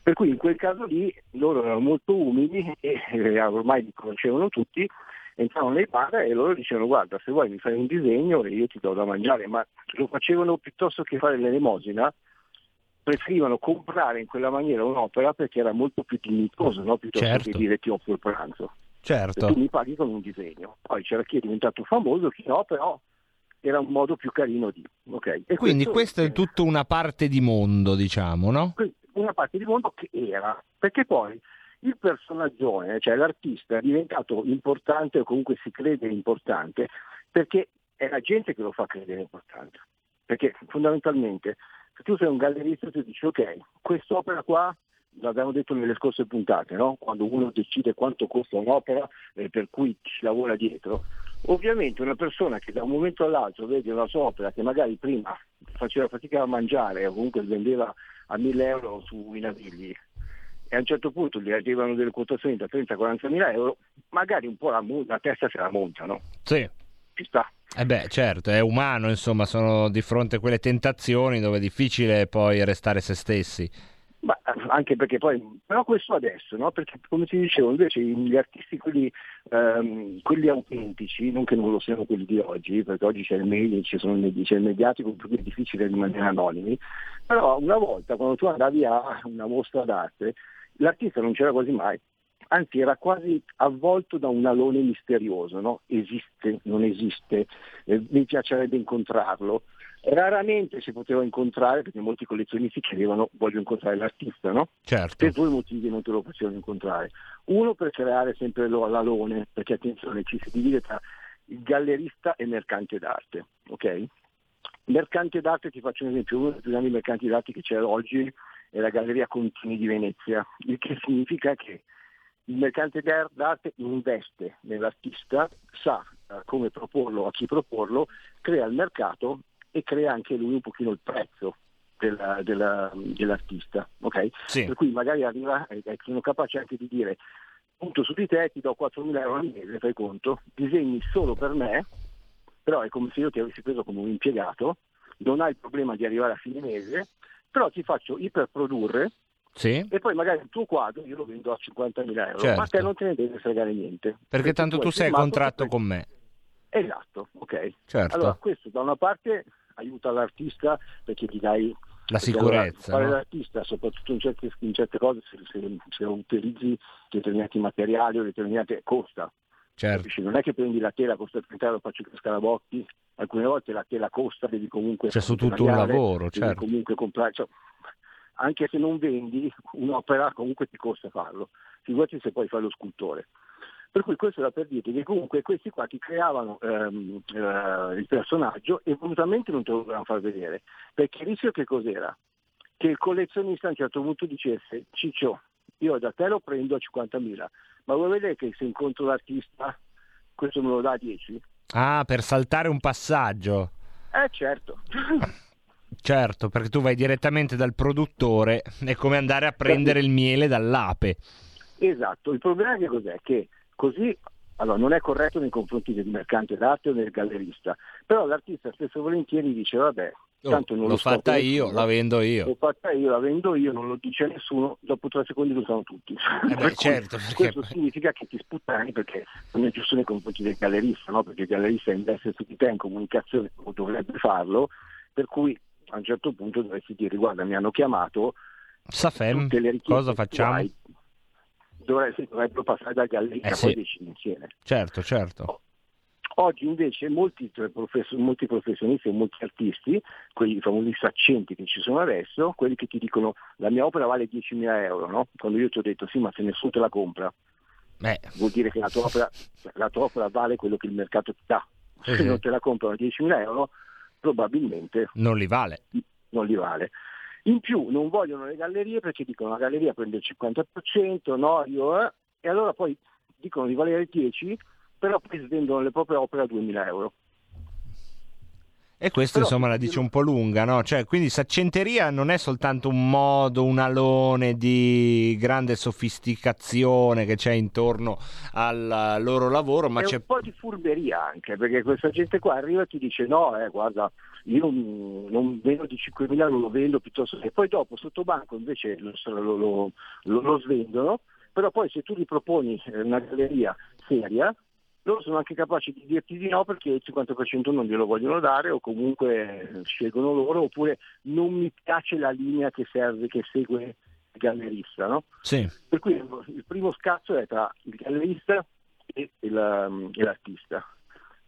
Per cui in quel caso lì loro erano molto umili e eh, ormai li conoscevano tutti, entravano nei bar e loro dicevano: guarda, se vuoi mi fai un disegno e io ti do da mangiare, ma lo facevano piuttosto che fare l'elemosina. Preferivano comprare in quella maniera un'opera perché era molto più dignitoso, no? Piuttosto, certo, che dire ti offro il pranzo. Certo. E tu mi paghi con un disegno. Poi c'era chi è diventato famoso, chi no, però era un modo più carino di... Okay. E quindi questo, questo è tutta una parte di mondo, diciamo, no? Que- una parte di mondo che era, perché poi il personaggio, cioè l'artista, è diventato importante o comunque si crede importante perché è la gente che lo fa credere importante, perché fondamentalmente se tu sei un gallerista tu dici ok, quest'opera qua, l'abbiamo detto nelle scorse puntate, no? Quando uno decide quanto costa un'opera eh, per cui ci lavora dietro, ovviamente una persona che da un momento all'altro vede una sua opera che magari prima faceva fatica a mangiare o comunque vendeva a mille euro sui Navigli e a un certo punto gli arrivano delle quotazioni da trenta quaranta mila euro, magari un po' la, la testa se la monta, no? Sì. Ci sta. Eh beh, certo, è umano, insomma, sono di fronte a quelle tentazioni dove è difficile poi restare se stessi. Ma anche perché poi, però questo adesso, no? Perché come ti dicevo, invece gli artisti quelli, ehm, quelli autentici, non che non lo siano quelli di oggi, perché oggi c'è il media, c'è il mediatico, per cui è difficile rimanere anonimi, però una volta quando tu andavi a una mostra d'arte, l'artista non c'era quasi mai, anzi era quasi avvolto da un alone misterioso, no? Esiste, non esiste, eh, mi piacerebbe incontrarlo. Raramente si poteva incontrare perché molti collezionisti chiedevano voglio incontrare l'artista, no? Certo. Per due motivi non te lo facevano incontrare. Uno per creare sempre l'alone, perché attenzione, ci si divide tra il gallerista e mercante d'arte, ok? Mercante d'arte, ti faccio un esempio, uno dei più grandi mercanti d'arte che c'è oggi è la Galleria Contini di Venezia, il che significa che il mercante d'arte investe nell'artista, sa come proporlo, a chi proporlo, crea il mercato e crea anche lui un pochino il prezzo della, della, dell'artista, ok? Sì. Per cui magari arriva, sono capace anche di dire, punto su di te, ti do quattromila euro al mese, fai conto, disegni solo per me, però è come se io ti avessi preso come un impiegato, non hai il problema di arrivare a fine mese, però ti faccio iperprodurre, sì. E poi magari il tuo quadro io lo vendo a cinquantamila euro, certo. Ma te non te ne devi fregare niente. Perché, perché tanto tu sei contratto con me. Esatto, ok. Certo. Allora questo da una parte aiuta l'artista perché gli dai la sicurezza, fare no? L'artista soprattutto in certe, in certe cose se, se, se utilizzi determinati materiali o determinate costa, certo. Non è che prendi la tela costa trenta euro, faccio che scalabotti, alcune volte la tela costa, devi comunque c'è su tutto un lavoro, devi certo. Comunque comprare, cioè, anche se non vendi un'opera comunque ti costa farlo, figurati se poi fai lo scultore. Per cui questo era per dirti che comunque questi qua ti creavano ehm, eh, il personaggio e volutamente non te lo dovevano far vedere, perché il rischio che cos'era? Che il collezionista a un certo punto dicesse Ciccio, io da te lo prendo a cinquantamila, ma vuoi vedere che se incontro l'artista questo me lo dà a dieci? Ah, per saltare un passaggio. Eh certo. Certo, perché tu vai direttamente dal produttore, è come andare a prendere il miele dall'ape. Esatto, il problema che cos'è? Che così, allora, non è corretto nei confronti del mercante d'arte o del gallerista, però l'artista spesso e volentieri dice vabbè, tanto non oh, lo l'ho fatta nessuno, io, la vendo io. L'ho fatta io, la vendo io, non lo dice nessuno, dopo tre secondi lo sanno tutti. Eh beh, certo, perché... Questo significa che ti sputtani perché non è giusto nei confronti del gallerista, no? Perché il gallerista investe su di te in comunicazione o dovrebbe farlo, per cui a un certo punto dovresti dire guarda, mi hanno chiamato, Safem, cosa facciamo? Vai, Dovrebbe, dovrebbero passare dal gallerista, eh sì. Poi decidi insieme. Certo, certo. Oggi invece molti, profession- molti professionisti e molti artisti, quei famosi saccenti che ci sono adesso, quelli che ti dicono la mia opera vale diecimila euro, no? Quando io ti ho detto sì, ma se nessuno te la compra, beh, vuol dire che la tua opera, la tua opera vale quello che il mercato ti dà. Uh-huh. Se non te la comprano a diecimila euro, probabilmente non li vale. Non li vale. In più non vogliono le gallerie perché dicono la galleria prende il cinquanta per cento, no, io, eh, e allora poi dicono di valere il dieci, però poi vendono le proprie opere a duemila euro. E questo però, insomma la dice un po' lunga, no? Cioè, quindi saccenteria non è soltanto un modo, un alone di grande sofisticazione che c'è intorno al loro lavoro, ma è c'è un po' di furberia anche, perché questa gente qua arriva e ti dice no, eh, guarda, io non vendo di cinquemila euro, lo vendo piuttosto, e poi dopo sotto banco invece lo, lo, lo, lo svendono, però poi se tu riproponi una galleria seria loro sono anche capaci di dirti di no perché il cinquanta per cento non glielo vogliono dare o comunque scelgono loro, oppure non mi piace la linea che serve, che segue il gallerista, no? Sì. Per cui il primo scazzo è tra il gallerista e, la, e l'artista.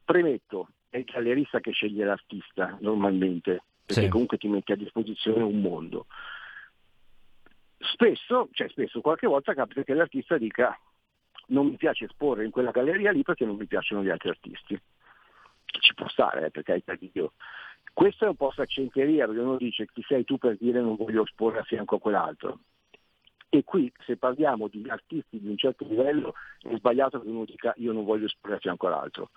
Premetto, è il gallerista che sceglie l'artista normalmente, perché sì. Comunque ti mette a disposizione un mondo. spesso, cioè spesso qualche volta capita che l'artista dica non mi piace esporre in quella galleria lì perché non mi piacciono gli altri artisti. Ci può stare, eh, per carità di Dio. Questo è un po' saccenteria, perché uno dice chi sei tu per dire non voglio esporre a fianco a quell'altro. E qui, se parliamo di artisti di un certo livello, è sbagliato che uno dica io non voglio esporre a fianco all'altro.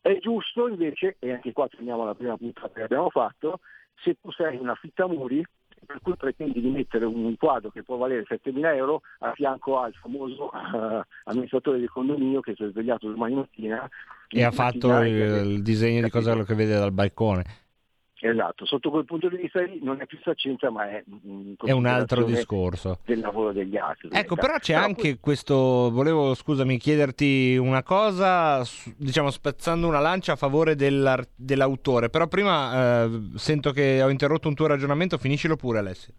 È giusto invece, e anche qua torniamo alla prima puntata che abbiamo fatto, se tu sei un affitta-muri per cui pretendi di mettere un quadro che può valere settemila euro a fianco al famoso uh, amministratore del condominio che si è svegliato domani mattina e ha fatto il, il disegno di cosa lo che vede dal balcone. Esatto, sotto quel punto di vista lì non è più saccenza, ma è, è un altro discorso del lavoro degli altri. Ecco, però c'è però anche poi... questo, volevo, scusami, chiederti una cosa, diciamo spezzando una lancia a favore dell'autore, però prima eh, sento che ho interrotto un tuo ragionamento, finiscilo pure Alessio.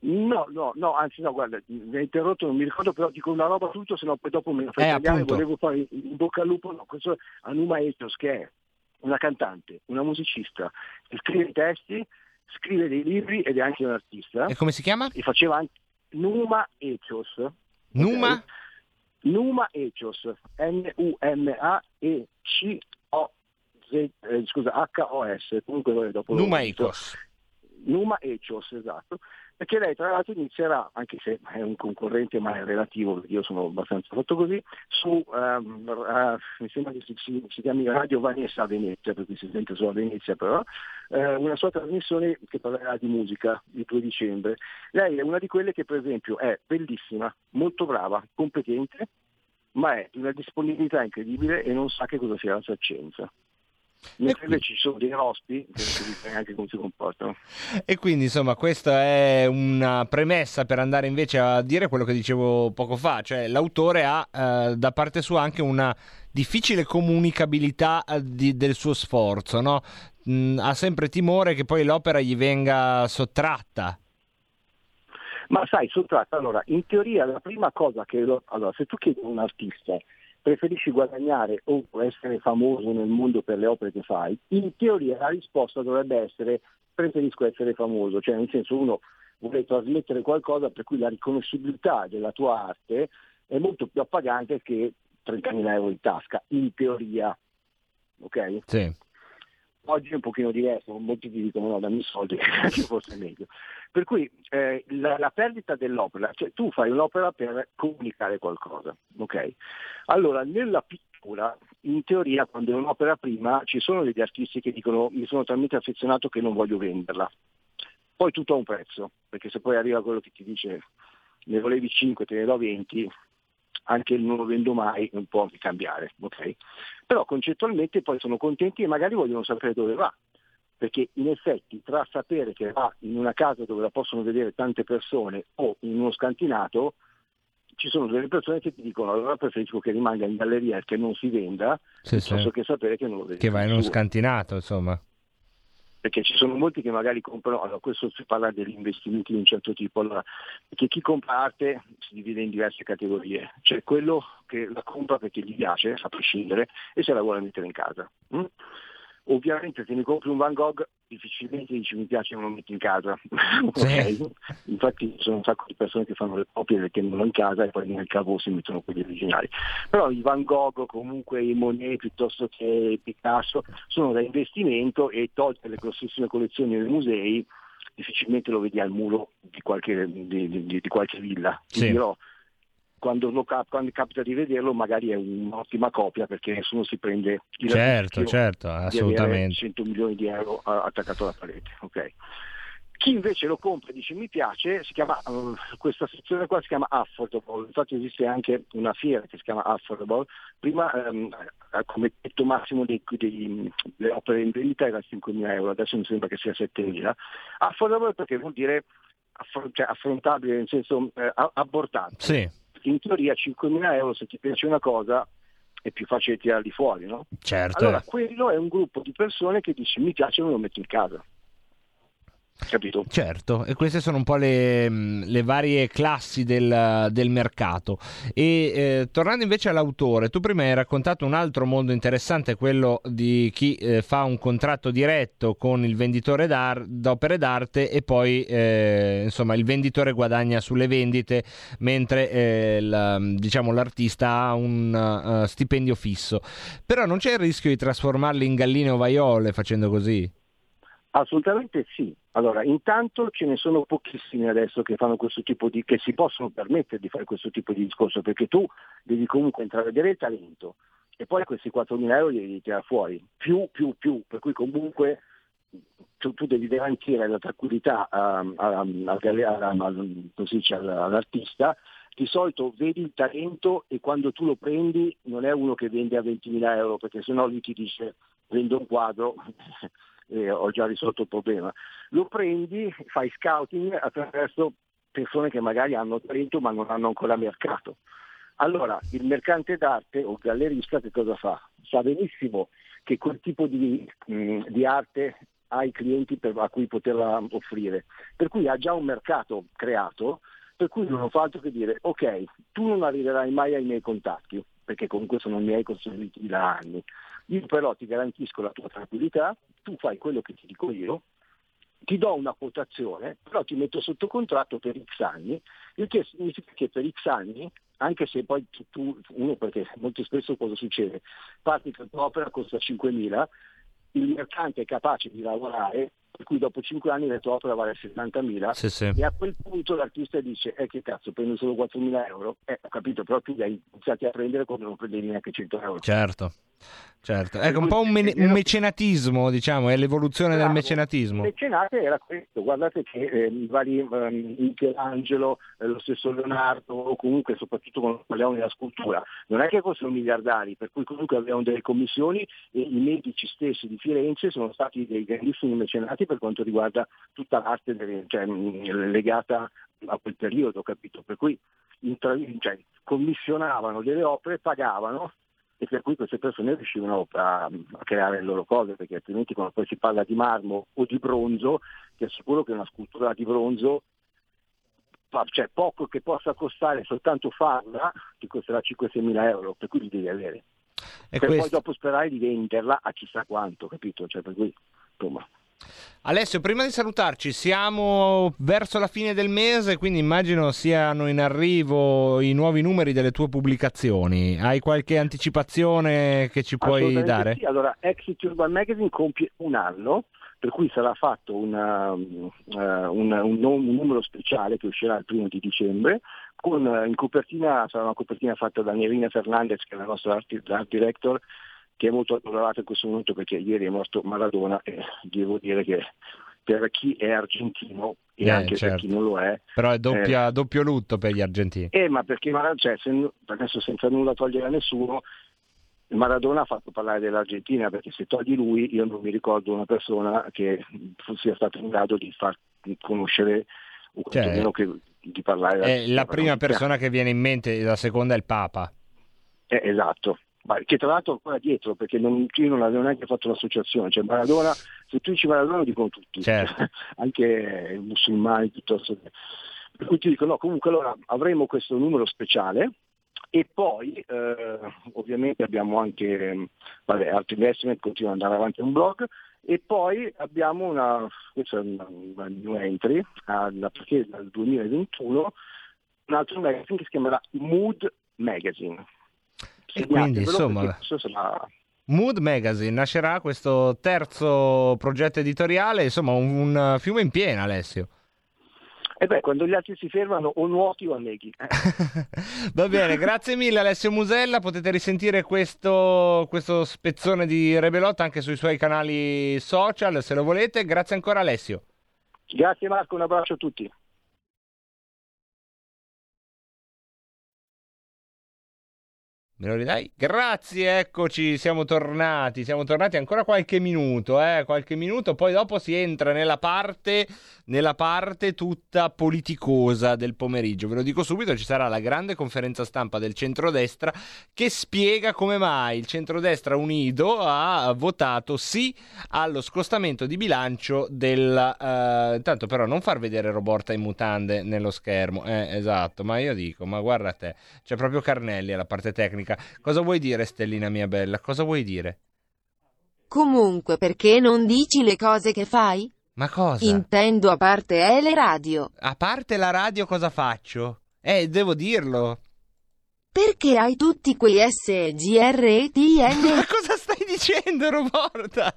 No, no, no, anzi no, guarda, mi hai interrotto, non mi ricordo, però dico una roba tutto, sennò poi dopo me la fai tagliare, eh, volevo fare in bocca al lupo, no, questo a Numa Echos, che è una cantante, una musicista, scrive i testi, scrive dei libri ed è anche un artista. E come si chiama? E faceva anche Numa Echos. Numa? Okay. Numa Echos. N U M A E C O Z, eh, scusa, H O S. Comunque dopo Numa Echos. Numa Echos, esatto. Perché lei tra l'altro inizierà, anche se è un concorrente ma è relativo, perché io sono abbastanza fatto così, su, um, uh, mi sembra che si, si, si chiami Radio Vanessa a Venezia, perché si sente solo a Venezia però, uh, una sua trasmissione che parlerà di musica il due dicembre. Lei è una di quelle che per esempio è bellissima, molto brava, competente, ma è di una disponibilità incredibile e non sa che cosa sia la saccenza. Mentre invece ci sono dei rospi che non si anche come si comportano. E quindi insomma questa è una premessa per andare invece a dire quello che dicevo poco fa, cioè l'autore ha eh, da parte sua anche una difficile comunicabilità di, del suo sforzo, no? Mm, ha sempre timore che poi l'opera gli venga sottratta. Ma sai, sottratta, allora in teoria la prima cosa che lo... allora se tu chiedi a un artista preferisci guadagnare o essere famoso nel mondo per le opere che fai, in teoria la risposta dovrebbe essere preferisco essere famoso, cioè nel senso uno vuole trasmettere qualcosa per cui la riconoscibilità della tua arte è molto più appagante che trentamila euro in tasca, in teoria, ok? Sì. Oggi è un pochino diverso, molti ti dicono no, dammi i soldi, che forse è meglio. Per cui eh, la, la perdita dell'opera, cioè tu fai un'opera per comunicare qualcosa, ok? Allora, nella pittura, in teoria, quando è un'opera prima, ci sono degli artisti che dicono mi sono talmente affezionato che non voglio venderla. Poi tutto ha un prezzo, perché se poi arriva quello che ti dice ne volevi cinque, te ne do venti, anche il non lo vendo mai non può cambiare, ok? Però concettualmente poi sono contenti e magari vogliono sapere dove va, perché in effetti tra sapere che va in una casa dove la possono vedere tante persone o in uno scantinato, ci sono delle persone che ti dicono allora preferisco che rimanga in galleria e che non si venda, sì, piuttosto sì. che sapere che non lo vede. Che va in uno scantinato, insomma. Perché ci sono molti che magari comprano, allora questo si parla degli investimenti di un certo tipo, allora, perché chi compra arte si divide in diverse categorie, c'è quello che la compra perché gli piace, a prescindere, e se la vuole mettere in casa. Mm? Ovviamente se mi compri un Van Gogh difficilmente dici mi piace ma non lo metti in casa, okay? Sì. Infatti ci sono un sacco di persone che fanno le copie e le tengono in casa e poi nel cavo si mettono quelli originali, però i Van Gogh, comunque i Monet piuttosto che Picasso sono da investimento e tolte le grossissime collezioni dei musei difficilmente lo vedi al muro di qualche, di, di, di qualche villa. Sì. Ti dirò, Quando, lo cap- quando capita di vederlo magari è un'ottima copia perché nessuno si prende il certo, certo, assolutamente. cento milioni di euro attaccato alla parete, ok? Chi invece lo compra e dice mi piace, si chiama, um, questa sezione qua si chiama Affordable, infatti esiste anche una fiera che si chiama Affordable, prima um, come tetto massimo dei, dei, delle opere in vendita era cinquemila euro, adesso mi sembra che sia settemila. Affordable perché vuol dire affr- cioè affrontabile, nel senso eh, abbordante. Sì. In teoria cinquemila euro se ti piace una cosa è più facile tirarli fuori, no? Certo. Allora quello è un gruppo di persone che dice mi piace ma lo metto in casa. capito? Certo, e queste sono un po' le, le varie classi del, del mercato. E eh, tornando invece all'autore, tu prima hai raccontato un altro mondo interessante, quello di chi eh, fa un contratto diretto con il venditore d'ar- d'opere d'arte e poi eh, insomma il venditore guadagna sulle vendite, mentre eh, la, diciamo l'artista ha un uh, stipendio fisso. Però non c'è il rischio di trasformarli in galline o vaiole facendo così? Assolutamente sì. Allora, intanto ce ne sono pochissimi adesso che fanno questo tipo di, che si possono permettere di fare questo tipo di discorso, perché tu devi comunque intravedere il talento e poi questi quattromila euro li tira fuori, più, più, più, per cui comunque tu, tu devi garantire la tranquillità um, um, um, così c'è all'artista. Di solito vedi il talento e quando tu lo prendi non è uno che vende a ventimila euro, perché sennò lui ti dice vendo un quadro e ho già risolto il problema. Lo prendi, fai scouting attraverso persone che magari hanno talento ma non hanno ancora mercato. Allora il mercante d'arte o gallerista che cosa fa? Sa benissimo che quel tipo di, di arte ha i clienti per, a cui poterla offrire, per cui ha già un mercato creato, per cui non fa altro che dire ok, tu non arriverai mai ai miei contatti, perché comunque sono i miei consolidati da anni, io però ti garantisco la tua tranquillità, tu fai quello che ti dico io, ti do una quotazione, però ti metto sotto contratto per X anni, il che significa che per X anni, anche se poi tu, uno, perché molto spesso cosa succede? Parti che l'opera costa cinquemila, il mercante è capace di lavorare, per cui dopo cinque anni la tua opera vale settantamila, sì, sì. E a quel punto l'artista dice eh che cazzo, prendo solo quattromila euro, eh ho capito, però tu li hai iniziati a prendere quando non prendevi neanche cento euro. Certo, certo, ecco un po' un, me- un mecenatismo, diciamo, è l'evoluzione Bravo. del mecenatismo. Il mecenate era questo, guardate che eh, i vari eh, Michelangelo, eh, lo stesso Leonardo, o comunque soprattutto quando parliamo della scultura, non è che fossero miliardari, per cui comunque avevano delle commissioni e i medici stessi di Firenze sono stati dei grandissimi mecenati per quanto riguarda tutta l'arte delle, cioè, legata a quel periodo, capito? Per cui intra- cioè, commissionavano delle opere, pagavano, e per cui queste persone riuscivano a, a creare le loro cose, perché altrimenti quando poi si parla di marmo o di bronzo, ti assicuro che una scultura di bronzo, cioè poco che possa costare soltanto farla, ti costerà cinque sei mila euro, per cui li devi avere. E per questo... poi dopo sperare di venderla a chissà quanto, capito? Cioè per cui, insomma... Alessio, prima di salutarci, siamo verso la fine del mese, quindi immagino siano in arrivo i nuovi numeri delle tue pubblicazioni. Hai qualche anticipazione che ci puoi dare? Sì, allora Exit Urban Magazine compie un anno, per cui sarà fatto una, uh, un, un, un numero speciale che uscirà il primo di dicembre. Con uh, in copertina, sarà una copertina fatta da Nerina Fernandez, che è la nostra art, art director, che è molto adorato in questo momento perché ieri è morto Maradona e devo dire che per chi è argentino e eh, anche certo. per chi non lo è... Però è doppia, eh, doppio lutto per gli argentini. Eh, ma perché Maradona, cioè, se, adesso senza nulla togliere a nessuno, Maradona ha fatto parlare dell'Argentina, perché se togli lui io non mi ricordo una persona che sia stata in grado di far conoscere o quantomeno cioè, che, di parlare... È la, la prima persona che viene in mente, la seconda è il Papa. Eh, esatto. Che tra l'altro ancora dietro, perché non, io non avevo neanche fatto l'associazione, cioè Maradona, se tu dici Maradona lo dicono tutti, certo. Anche i musulmani piuttosto che... Per cui ti dico, no, comunque allora avremo questo numero speciale e poi eh, ovviamente abbiamo anche, vabbè, Art Investment continua ad andare avanti un blog e poi abbiamo una, questa è una, una new entry, alla, perché dal duemilaventuno un altro magazine che si chiamerà Mood Magazine. E quindi insomma sarà... Mood Magazine, nascerà questo terzo progetto editoriale, insomma un, un fiume in piena, Alessio. E beh, quando gli altri si fermano o nuoti o anneghi. Va bene, grazie mille Alessio Musella, potete risentire questo, questo spezzone di Rebelot anche sui suoi canali social se lo volete, grazie ancora Alessio. Grazie Marco, un abbraccio a tutti. Me lo ridai? Grazie, eccoci, siamo tornati, siamo tornati ancora qualche minuto, eh, qualche minuto, poi dopo si entra nella parte, nella parte tutta politicosa del pomeriggio. Ve lo dico subito, ci sarà la grande conferenza stampa del centrodestra che spiega come mai il centrodestra unito ha votato sì allo scostamento di bilancio del... Eh, tanto però non far vedere Roberta in mutande nello schermo, eh, esatto, ma io dico, ma guarda te, c'è proprio Carnelli alla parte tecnica. Cosa vuoi dire, Stellina mia bella? Cosa vuoi dire? Comunque, perché non dici le cose che fai? Ma cosa? Intendo, a parte è le radio. A parte la radio cosa faccio? Eh, devo dirlo. Perché hai tutti quei S G R E T N? Ma cosa stai dicendo, Roberta?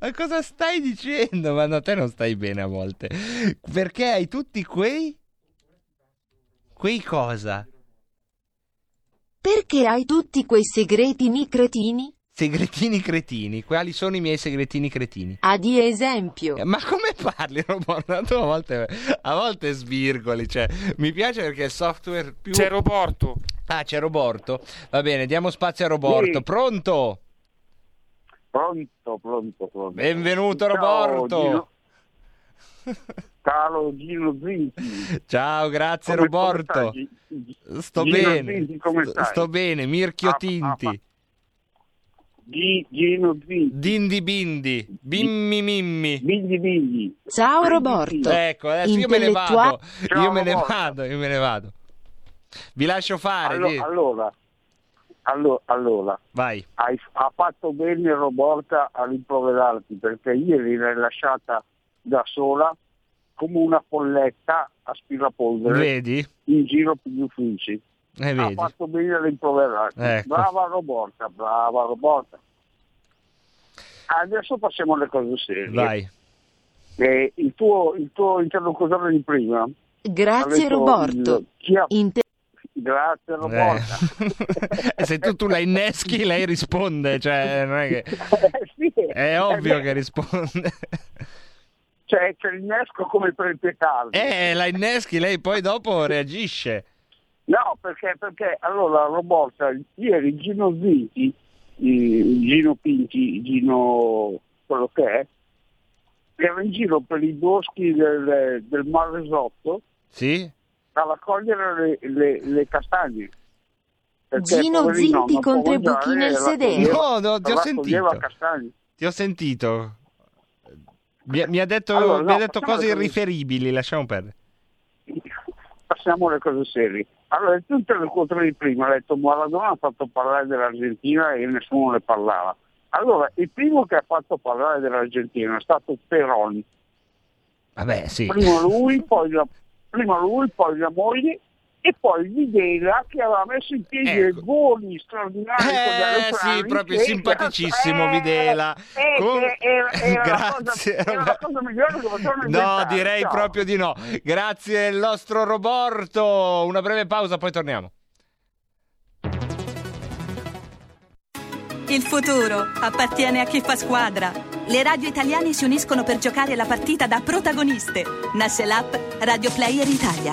Ma cosa stai dicendo? Ma no, te non stai bene a volte. Perché hai tutti quei... Quei cosa? Perché hai tutti quei segretini cretini? Segretini cretini? Quali sono i miei segretini cretini? Ad esempio. Ma come parli, Roberta? Tu a volte, a volte svirgoli, cioè, mi piace perché il software più... C'è Roberto. Ah, c'è Roberto? Va bene, diamo spazio a Roberto. Sì. Pronto? Pronto, pronto, pronto. Benvenuto, Roberto. Ciao, Ciao Gino Zinchi. Ciao, grazie come Roberto. Sto Gino bene. Zinchi, come stai? Sto bene, Mirchio ah, Tinti. Ah, ah. G- Gino Zinchi. Dindi bindi, bimmi mimmi. Bindi bindi. Ciao Roberto. Ecco, adesso io me ne vado. Ciao, io me ne vado, io me ne vado. Vi lascio fare. Allora, allora. Allora, allora. Vai. Hai, ha fatto bene Roberta a rimproverarti, perché ieri l'hai lasciata da sola come una folletta aspirapolvere, vedi? In giro per gli uffici. Eh, ha vedi. Fatto bene a rimproverarti. Ecco. Brava Roberta, brava Roberta. Adesso passiamo alle cose serie. Vai. Eh, il tuo, il tuo interlocutore di prima. Grazie Roberto. Il, ha... Inter- Grazie Roberta. Eh. Se tu, tu la inneschi, lei risponde. Cioè, non è che... sì. È ovvio eh, che risponde. Cioè, c'è l'innesco come per il pietardo. Eh, la inneschi, lei poi dopo reagisce. No, perché, perché, allora, Roberta, ieri Gino Zinchi, Gino Pinti, Gino quello che è, era in giro per i boschi del, del Maresotto, sì? A raccogliere le, le, le castagne. Perché Gino Zinchi con tre buchi nel sedere. No, no, ti ho sentito. Castagne. Ti ho sentito. Mi, mi ha detto, allora, mi no, ha detto cose irriferibili, lasciamo perdere. Passiamo alle cose serie. Allora, tutte le quattro di prima ha detto Maradona ha fatto parlare dell'Argentina e nessuno ne parlava. Allora, il primo che ha fatto parlare dell'Argentina è stato Peroni. Vabbè, sì. Prima lui, poi la, prima lui, poi la moglie. E poi Videla che aveva messo in piedi ecco. dei voli straordinari. Eh sì, proprio simpaticissimo era, Videla. Eh, Con... eh, era, era grazie. La cosa, era la cosa migliore che potevano inventare. No, direi Ciao. proprio di no. Grazie al nostro Roberto. Una breve pausa, poi torniamo. Il futuro appartiene a chi fa squadra. Le radio italiane si uniscono per giocare la partita da protagoniste. Nasce l'app Radio Player Italia.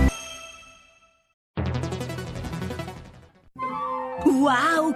Wow,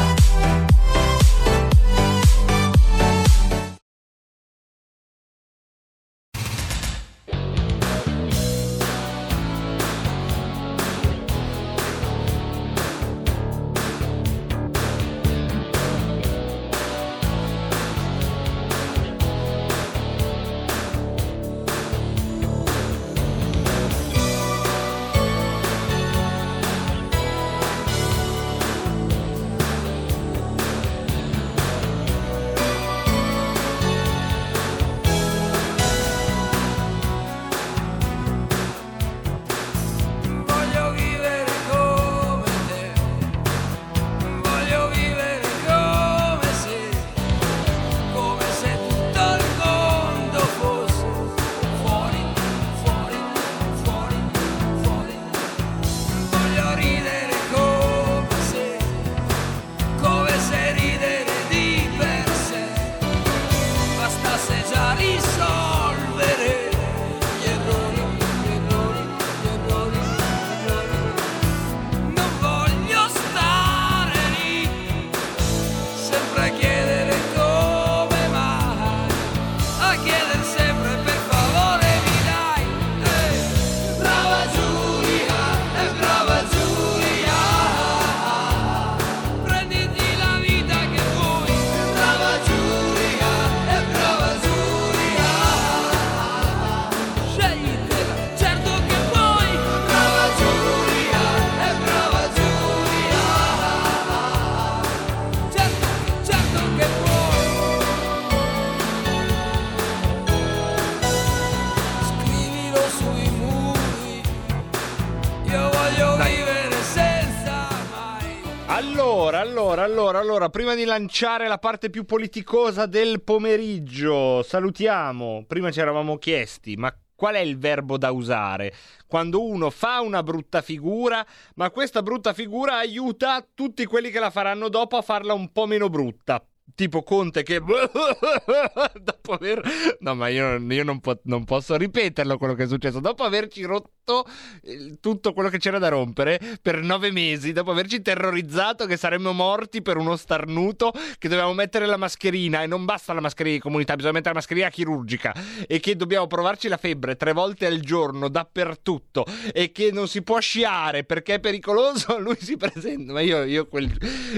Allora, allora, allora, prima di lanciare la parte più politicosa del pomeriggio, salutiamo. Prima ci eravamo chiesti, ma qual è il verbo da usare quando uno fa una brutta figura, ma questa brutta figura aiuta tutti quelli che la faranno dopo a farla un po' meno brutta. Tipo Conte che dopo aver no ma io, io non, po- non posso ripeterlo quello che è successo dopo averci rotto eh, tutto quello che c'era da rompere per nove mesi, dopo averci terrorizzato che saremmo morti per uno starnuto, che dovevamo mettere la mascherina e non basta la mascherina di comunità, bisogna mettere la mascherina chirurgica e che dobbiamo provarci la febbre tre volte al giorno dappertutto e che non si può sciare perché è pericoloso, lui si presenta ma io io quel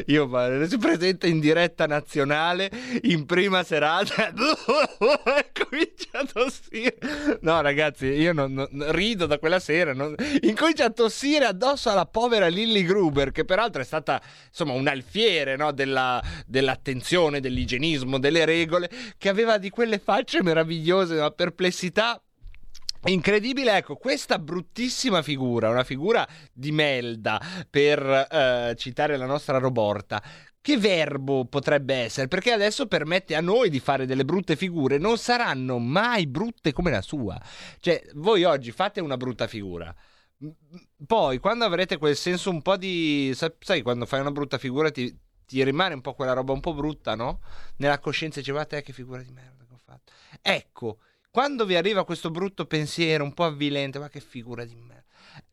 io ma, si presenta in diretta nazionale in prima serata è comincia a tossire. No ragazzi, io non, non rido da quella sera, non, incomincia a tossire addosso alla povera Lilly Gruber, che peraltro è stata insomma un alfiere, no, della, dell'attenzione, dell'igienismo, delle regole, che aveva di quelle facce meravigliose, una perplessità incredibile. Ecco, questa bruttissima figura, una figura di melda per eh, citare la nostra Roberta. Che verbo potrebbe essere? Perché adesso permette a noi di fare delle brutte figure, non saranno mai brutte come la sua. Cioè, voi oggi fate una brutta figura, poi quando avrete quel senso un po' di... Sai, quando fai una brutta figura ti, ti rimane un po' quella roba un po' brutta, no? Nella coscienza dicevo, a te che figura di merda che ho fatto. Ecco, quando vi arriva questo brutto pensiero un po' avvilente, ma che figura di merda.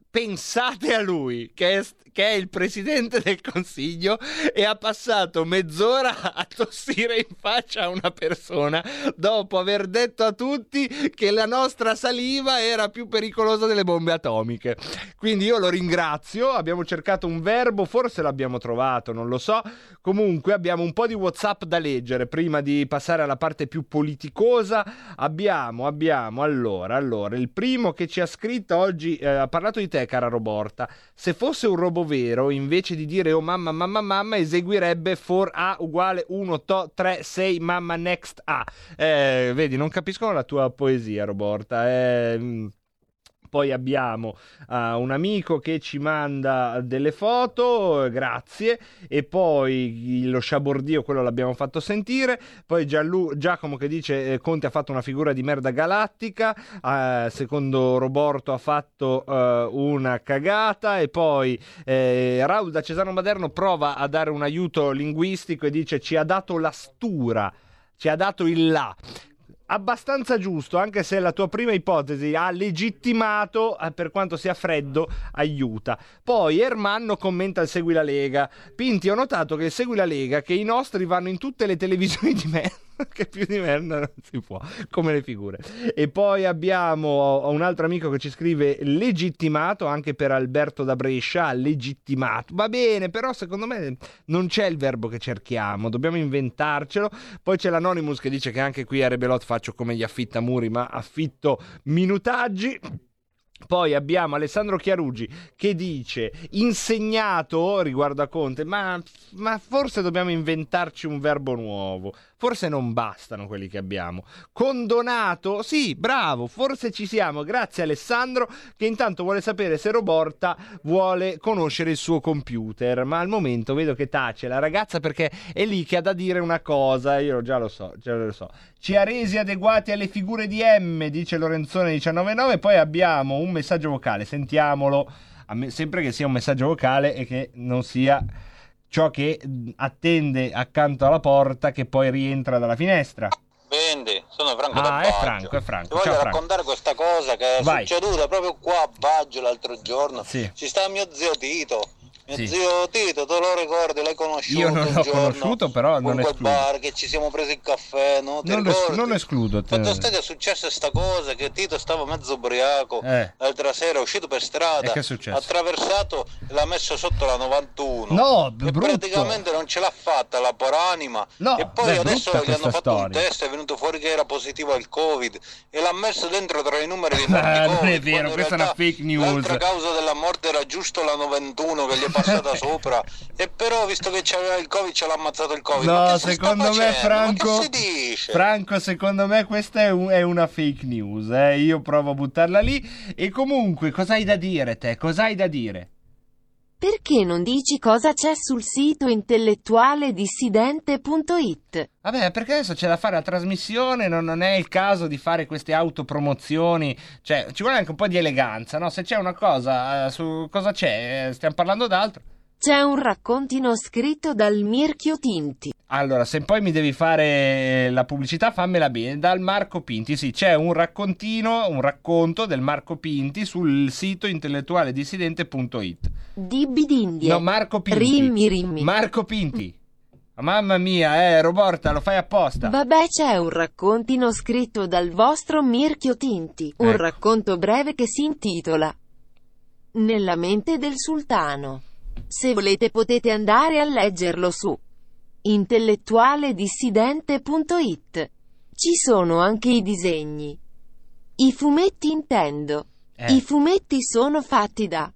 Pensate a lui, che è, che è il presidente del consiglio e ha passato mezz'ora a tossire in faccia a una persona dopo aver detto a tutti che la nostra saliva era più pericolosa delle bombe atomiche. Quindi io lo ringrazio, abbiamo cercato un verbo, forse l'abbiamo trovato, non lo so. Comunque abbiamo un po' di WhatsApp da leggere prima di passare alla parte più politicosa. Abbiamo, abbiamo, allora, allora, il primo che ci ha scritto oggi, eh, ha parlato di te, cara Roberta. Se fosse un robo vero, invece di dire oh mamma mamma mamma, eseguirebbe for a uguale uno to tre sei mamma next a. Eh, vedi, non capiscono la tua poesia, Roberta. Eh, poi abbiamo uh, un amico che ci manda delle foto, grazie, e poi lo sciabordio, quello l'abbiamo fatto sentire. Poi Gianlu- Giacomo che dice eh, Conte ha fatto una figura di merda galattica, uh, secondo Roberto ha fatto uh, una cagata. E poi eh, Raul da Cesano Maderno prova a dare un aiuto linguistico e dice ci ha dato la stura ci ha dato il là. Abbastanza giusto, anche se la tua prima ipotesi ha legittimato, per quanto sia freddo, aiuta. Poi Ermanno commenta il Segui la Lega. Pinti, ho notato che il Segui la Lega, che i nostri vanno in tutte le televisioni di merda, che più di merda non si può, come le figure. E poi abbiamo un altro amico che ci scrive legittimato, anche per Alberto da Brescia, legittimato. Va bene, però secondo me non c'è il verbo che cerchiamo, dobbiamo inventarcelo. Poi c'è l'Anonymous che dice che anche qui a Rebelot faccio come gli affittamuri, ma affitto minutaggi. Poi abbiamo Alessandro Chiarugi che dice insegnato riguardo a Conte, ma, ma forse dobbiamo inventarci un verbo nuovo, forse non bastano quelli che abbiamo. Condonato, sì, bravo, forse ci siamo. Grazie Alessandro, che intanto vuole sapere se Roberta vuole conoscere il suo computer, ma al momento vedo che tace la ragazza perché è lì che ha da dire una cosa, io già lo so, già lo so. Ci ha resi adeguati alle figure di M, dice Lorenzone diciannove nove. Poi abbiamo un messaggio vocale, sentiamolo, a me, sempre che sia un messaggio vocale e che non sia ciò che attende accanto alla porta che poi rientra dalla finestra. Quindi, sono Franco ah, da Baggio. Ah, è Franco, è Franco. Ti voglio Ciao, raccontare Franco. Questa cosa che è Vai. Succeduta proprio qua a Baggio l'altro giorno. Sì. Ci sta mio zio Tito. Mio sì. zio Tito, te lo ricordi? L'hai conosciuto? Io non l'ho conosciuto, però non escludo. Quel bar che ci siamo presi il caffè, no? Ti non, lo, non escludo. Te... Quanto state è successa sta cosa che Tito stava mezzo ubriaco eh. l'altra sera, è uscito per strada, ha attraversato e l'ha messo sotto la novantuno. No, e brutto. Praticamente non ce l'ha fatta la poranima. No, e poi adesso gli hanno fatto storia. Un test, è venuto fuori che era positivo al Covid e l'ha messo dentro tra i numeri di morti Covid. Non è vero, questa è una fake news. L'altra causa della morte era giusto la novantuno che gli è passata sopra, e però visto che c'era il Covid ce l'ha ammazzato il Covid. No, secondo me facendo? Franco, ma che si dice? Franco, secondo me questa è, un, è una fake news, eh? Io provo a buttarla lì. E comunque, cos'hai da dire te? Cos'hai da dire? Perché non dici cosa c'è sul sito intellettuale dissidente punto it? Vabbè, perché adesso c'è da fare la trasmissione, non, non è il caso di fare queste autopromozioni, cioè ci vuole anche un po' di eleganza, no? Se c'è una cosa, eh, su cosa c'è, eh, stiamo parlando d'altro. C'è un raccontino scritto dal Mirchio Tinti. Allora, se poi mi devi fare la pubblicità, fammela bene. Dal Marco Pinti, sì, c'è un raccontino, un racconto del Marco Pinti sul sito intellettuale dissidente punto it. Dibbi d'India. No, Marco Pinti. Rimmi, rimmi. Marco Pinti. Mamma mia, eh, Roberta, lo fai apposta. Vabbè, c'è un raccontino scritto dal vostro Mirchio Tinti. Un ecco. racconto breve che si intitola Nella mente del sultano. Se volete potete andare a leggerlo su intellettuale dissidente punto it. Ci sono anche i disegni. I fumetti intendo. Eh. I fumetti sono fatti da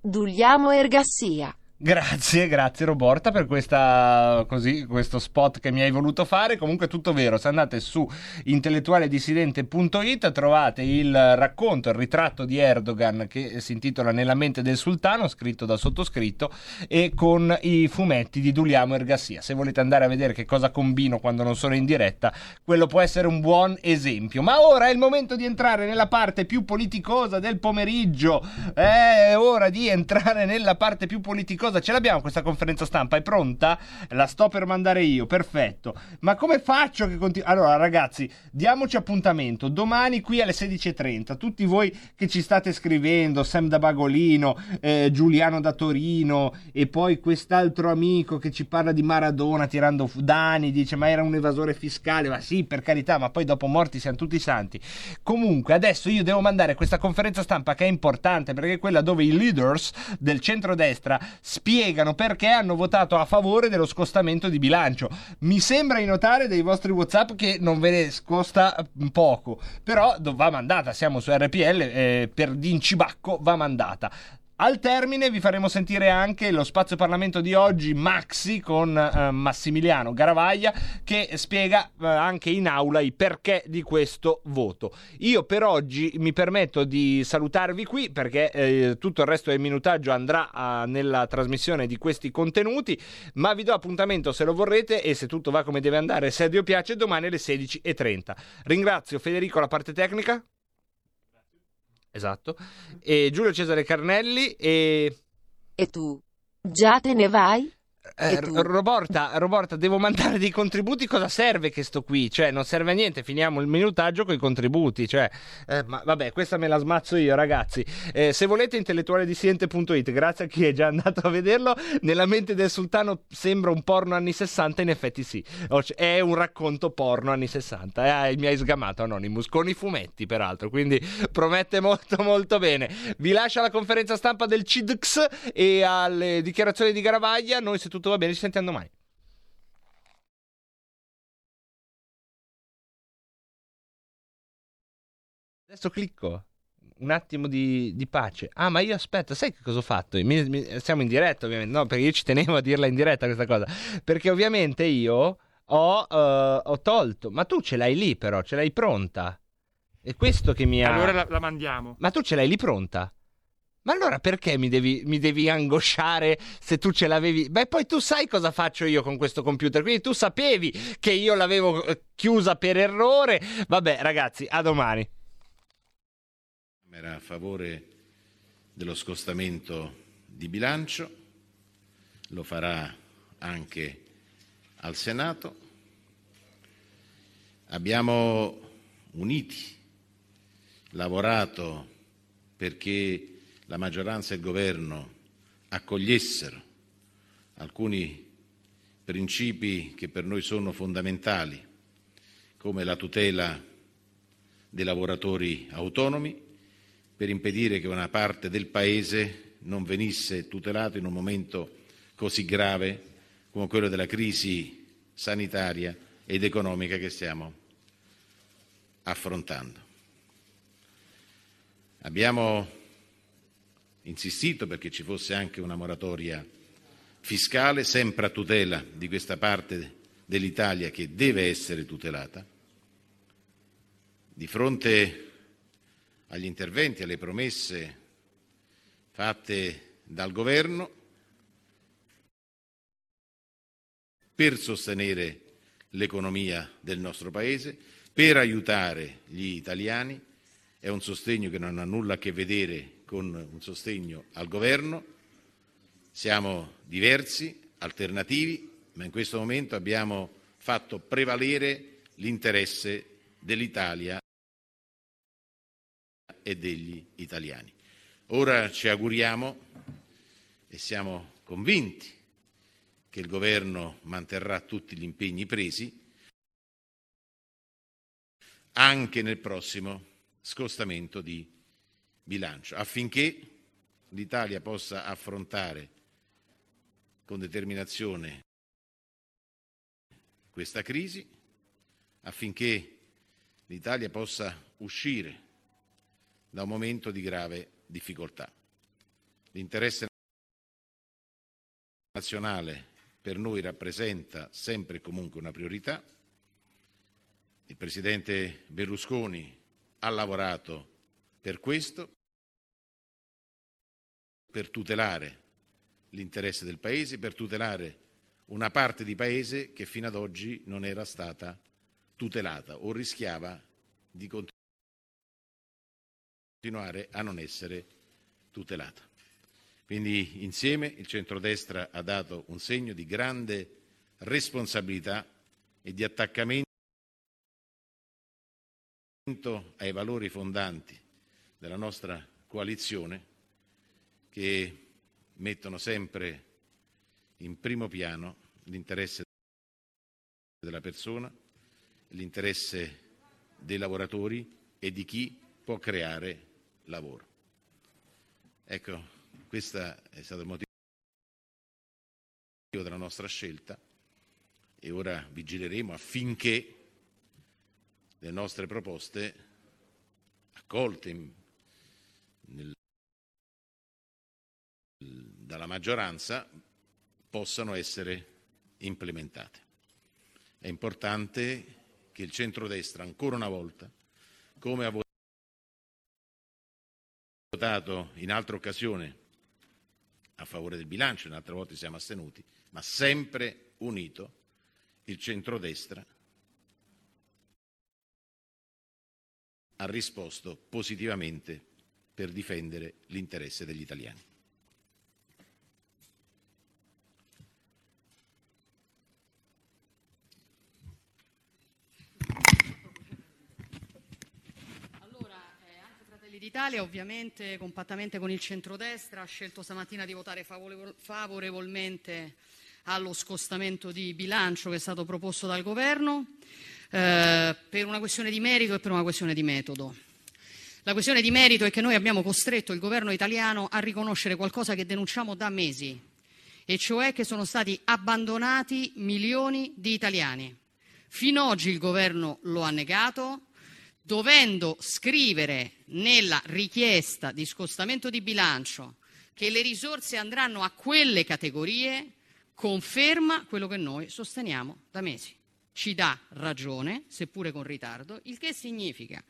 Dugliamo Ergassia. Grazie, grazie Roberta per questa così questo spot che mi hai voluto fare. Comunque è tutto vero, se andate su intellettuale dissidente punto it trovate il racconto, il ritratto di Erdogan che si intitola Nella mente del sultano, scritto da sottoscritto e con i fumetti di Dugliamo Ergassia. Se volete andare a vedere che cosa combino quando non sono in diretta, quello può essere un buon esempio. Ma ora è il momento di entrare nella parte più politicosa del pomeriggio. È ora di entrare nella parte più politicosa. Cosa ce l'abbiamo questa conferenza stampa? È pronta? La sto per mandare io, perfetto. Ma come faccio che continu- Allora ragazzi, diamoci appuntamento domani qui alle sedici e trenta. Tutti voi che ci state scrivendo, Sam da Bagolino, eh, Giuliano da Torino e poi quest'altro amico che ci parla di Maradona tirando fu- Dani, dice ma era un evasore fiscale, ma sì per carità, ma poi dopo morti siamo tutti santi. Comunque adesso io devo mandare questa conferenza stampa che è importante perché è quella dove i leaders del centrodestra spiegano perché hanno votato a favore dello scostamento di bilancio. Mi sembra di notare dei vostri WhatsApp che non ve ne scosta poco, però va mandata, siamo su R P L, eh, per d'incibacco va mandata. Al termine vi faremo sentire anche lo spazio Parlamento di oggi, Maxi, con eh, Massimiliano Garavaglia, che spiega eh, anche in aula i perché di questo voto. Io per oggi mi permetto di salutarvi qui, perché eh, tutto il resto del minutaggio andrà a, nella trasmissione di questi contenuti, ma vi do appuntamento se lo vorrete e se tutto va come deve andare, se a Dio piace, domani alle sedici e trenta. Ringrazio Federico alla parte tecnica. Esatto. E Giulio Cesare Carnelli e... E tu? Già te ne vai? Eh, Roberta, Roberta, devo mandare dei contributi. Cosa serve che sto qui? Cioè, non serve a niente. Finiamo il minutaggio con i contributi. Cioè, eh, ma vabbè, questa me la smazzo io, ragazzi. Eh, se volete, intellettuale dissidente punto it. Grazie a chi è già andato a vederlo. Nella mente del sultano sembra un porno anni sessanta. In effetti, sì, è un racconto porno anni sessanta. Eh, mi hai sgamato, Anonymous, con i fumetti, peraltro. Quindi promette molto, molto bene. Vi lascio alla conferenza stampa del C I D X e alle dichiarazioni di Garavaglia. Noi, se tutto va bene, ci sentiamo domani. Adesso clicco un attimo di, di pace. Ah, ma io aspetta, sai che cosa ho fatto? Mi, mi, siamo in diretta, ovviamente. No, perché io ci tenevo a dirla in diretta questa cosa, perché ovviamente io ho, uh, ho tolto. Ma tu ce l'hai lì, però ce l'hai pronta. È questo che mi ha... Allora la, la mandiamo. Ma tu ce l'hai lì pronta? Ma allora perché mi devi, mi devi angosciare se tu ce l'avevi? Beh, poi tu sai cosa faccio io con questo computer, quindi tu sapevi che io l'avevo chiusa per errore. Vabbè, ragazzi, a domani. Era a favore dello scostamento di bilancio, lo farà anche al Senato. Abbiamo uniti lavorato perché la maggioranza e il governo accogliessero alcuni principi che per noi sono fondamentali, come la tutela dei lavoratori autonomi, per impedire che una parte del Paese non venisse tutelata in un momento così grave come quello della crisi sanitaria ed economica che stiamo affrontando. Abbiamo insistito perché ci fosse anche una moratoria fiscale, sempre a tutela di questa parte dell'Italia che deve essere tutelata. Di fronte agli interventi, alle promesse fatte dal Governo per sostenere l'economia del nostro Paese, per aiutare gli italiani, è un sostegno che non ha nulla a che vedere con un sostegno al governo. Siamo diversi, alternativi, ma in questo momento abbiamo fatto prevalere l'interesse dell'Italia e degli italiani. Ora ci auguriamo e siamo convinti che il governo manterrà tutti gli impegni presi anche nel prossimo scostamento di bilancio, affinché l'Italia possa affrontare con determinazione questa crisi, affinché l'Italia possa uscire da un momento di grave difficoltà. L'interesse nazionale per noi rappresenta sempre e comunque una priorità. Il presidente Berlusconi ha lavorato per questo, per tutelare l'interesse del Paese, per tutelare una parte di Paese che fino ad oggi non era stata tutelata o rischiava di continuare a non essere tutelata. Quindi insieme il centrodestra ha dato un segno di grande responsabilità e di attaccamento ai valori fondanti della nostra coalizione, che mettono sempre in primo piano l'interesse della persona, l'interesse dei lavoratori e di chi può creare lavoro. Ecco, questo è stato il motivo della nostra scelta e ora vigileremo affinché le nostre proposte accolte nel dalla maggioranza possano essere implementate. È importante che il centrodestra, ancora una volta, come ha votato in altre occasioni a favore del bilancio, in altre volte siamo astenuti, ma sempre unito, il centrodestra ha risposto positivamente per difendere l'interesse degli italiani. Fratelli d'Italia, ovviamente compattamente con il centrodestra, ha scelto stamattina di votare favorevolmente allo scostamento di bilancio che è stato proposto dal governo eh, per una questione di merito e per una questione di metodo. La questione di merito è che noi abbiamo costretto il governo italiano a riconoscere qualcosa che denunciamo da mesi, e cioè che sono stati abbandonati milioni di italiani. Fino ad oggi il governo lo ha negato, dovendo scrivere nella richiesta di scostamento di bilancio che le risorse andranno a quelle categorie, conferma quello che noi sosteniamo da mesi. Ci dà ragione, seppure con ritardo, il che significa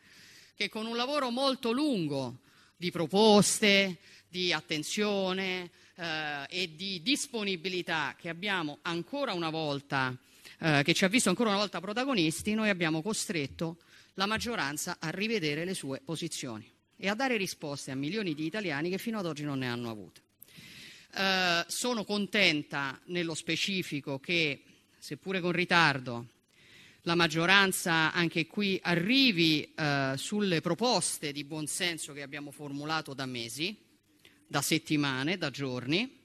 che con un lavoro molto lungo di proposte, di attenzione eh, e di disponibilità che abbiamo ancora una volta, eh, che ci ha visto ancora una volta protagonisti, noi abbiamo costretto la maggioranza a rivedere le sue posizioni e a dare risposte a milioni di italiani che fino ad oggi non ne hanno avute. Eh, sono contenta nello specifico che, seppure con ritardo, la maggioranza anche qui arrivi eh, sulle proposte di buonsenso che abbiamo formulato da mesi, da settimane, da giorni.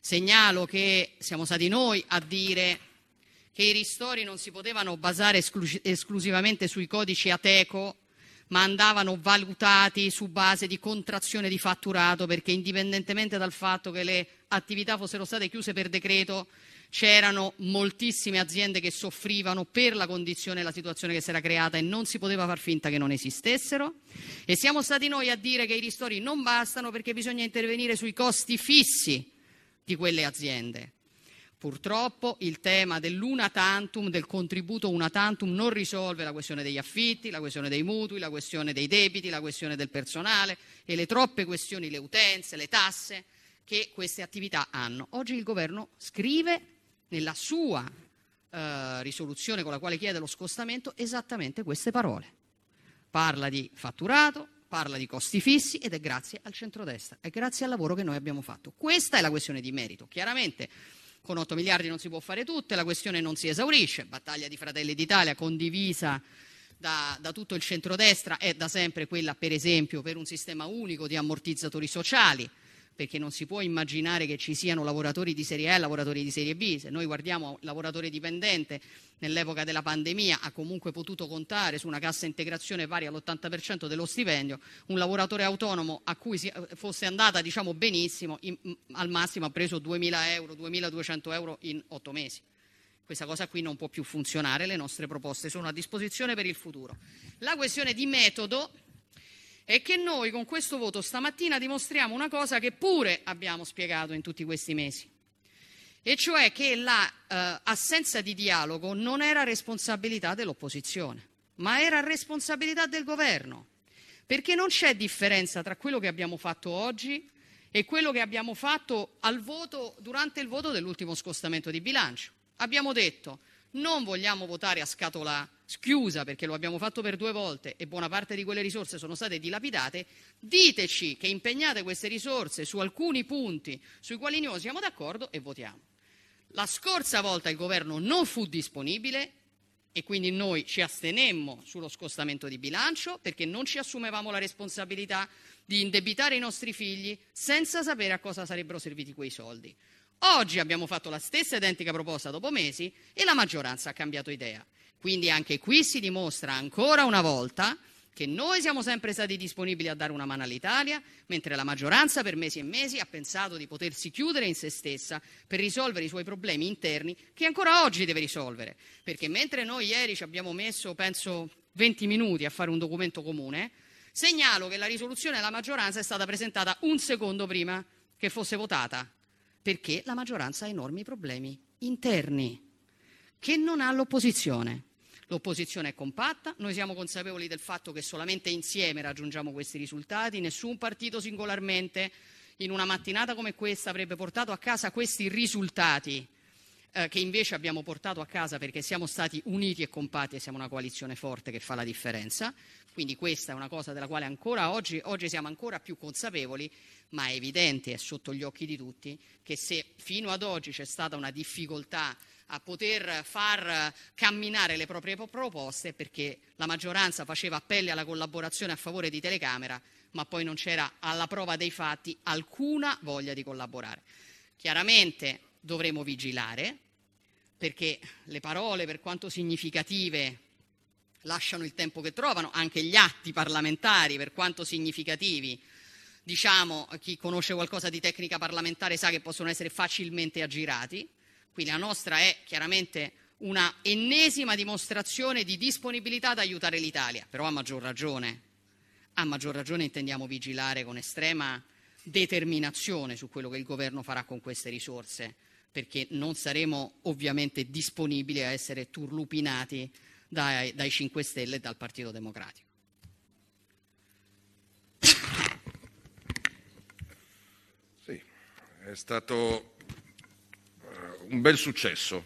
Segnalo che siamo stati noi a dire che i ristori non si potevano basare esclus- esclusivamente sui codici Ateco, ma andavano valutati su base di contrazione di fatturato, perché indipendentemente dal fatto che le attività fossero state chiuse per decreto, c'erano moltissime aziende che soffrivano per la condizione e la situazione che si era creata e non si poteva far finta che non esistessero. E siamo stati noi a dire che i ristori non bastano perché bisogna intervenire sui costi fissi di quelle aziende. Purtroppo il tema dell'una tantum, del contributo una tantum, non risolve la questione degli affitti, la questione dei mutui, la questione dei debiti, la questione del personale e le troppe questioni, le utenze, le tasse che queste attività hanno. Oggi il governo scrive nella sua eh, risoluzione con la quale chiede lo scostamento esattamente queste parole. Parla di fatturato, parla di costi fissi ed è grazie al centrodestra, è grazie al lavoro che noi abbiamo fatto. Questa è la questione di merito. Chiaramente con otto miliardi non si può fare tutto, la questione non si esaurisce, battaglia di Fratelli d'Italia condivisa da, da tutto il centrodestra è da sempre quella, per esempio, per un sistema unico di ammortizzatori sociali, perché non si può immaginare che ci siano lavoratori di serie A e lavoratori di serie B. Se noi guardiamo il lavoratore dipendente, nell'epoca della pandemia ha comunque potuto contare su una cassa integrazione pari all'ottanta per cento dello stipendio, un lavoratore autonomo a cui fosse andata, diciamo, benissimo, in, al massimo ha preso duemila euro, duemiladuecento euro in otto mesi. Questa cosa qui non può più funzionare, le nostre proposte sono a disposizione per il futuro. La questione di metodo è che noi con questo voto stamattina dimostriamo una cosa che pure abbiamo spiegato in tutti questi mesi, e cioè che la eh, assenza di dialogo non era responsabilità dell'opposizione, ma era responsabilità del governo, perché non c'è differenza tra quello che abbiamo fatto oggi e quello che abbiamo fatto al voto, durante il voto dell'ultimo scostamento di bilancio. Abbiamo detto: non vogliamo votare a scatola chiusa, perché lo abbiamo fatto per due volte e buona parte di quelle risorse sono state dilapidate. Diteci che impegnate queste risorse su alcuni punti sui quali noi siamo d'accordo e votiamo. La scorsa volta il governo non fu disponibile e quindi noi ci astenemmo sullo scostamento di bilancio, perché non ci assumevamo la responsabilità di indebitare i nostri figli senza sapere a cosa sarebbero serviti quei soldi. Oggi abbiamo fatto la stessa identica proposta dopo mesi e la maggioranza ha cambiato idea. Quindi anche qui si dimostra ancora una volta che noi siamo sempre stati disponibili a dare una mano all'Italia, mentre la maggioranza per mesi e mesi ha pensato di potersi chiudere in se stessa per risolvere i suoi problemi interni, che ancora oggi deve risolvere. Perché mentre noi ieri ci abbiamo messo, penso, venti minuti a fare un documento comune, segnalo che la risoluzione della maggioranza è stata presentata un secondo prima che fosse votata, perché la maggioranza ha enormi problemi interni che non ha l'opposizione. L'opposizione è compatta, noi siamo consapevoli del fatto che solamente insieme raggiungiamo questi risultati, nessun partito singolarmente in una mattinata come questa avrebbe portato a casa questi risultati eh, che invece abbiamo portato a casa perché siamo stati uniti e compatti e siamo una coalizione forte che fa la differenza. Quindi questa è una cosa della quale ancora oggi, oggi siamo ancora più consapevoli, ma è evidente, è sotto gli occhi di tutti, che se fino ad oggi c'è stata una difficoltà a poter far camminare le proprie proposte, perché la maggioranza faceva appelli alla collaborazione a favore di telecamera, ma poi non c'era alla prova dei fatti alcuna voglia di collaborare. Chiaramente dovremo vigilare, perché le parole, per quanto significative, lasciano il tempo che trovano, anche gli atti parlamentari, per quanto significativi, diciamo, chi conosce qualcosa di tecnica parlamentare sa che possono essere facilmente aggirati. Quindi la nostra è chiaramente una ennesima dimostrazione di disponibilità ad aiutare l'Italia, però a maggior ragione, a maggior ragione intendiamo vigilare con estrema determinazione su quello che il governo farà con queste risorse, perché non saremo ovviamente disponibili a essere turlupinati dai, dai cinque Stelle e dal Partito Democratico. Sì, è stato un bel successo,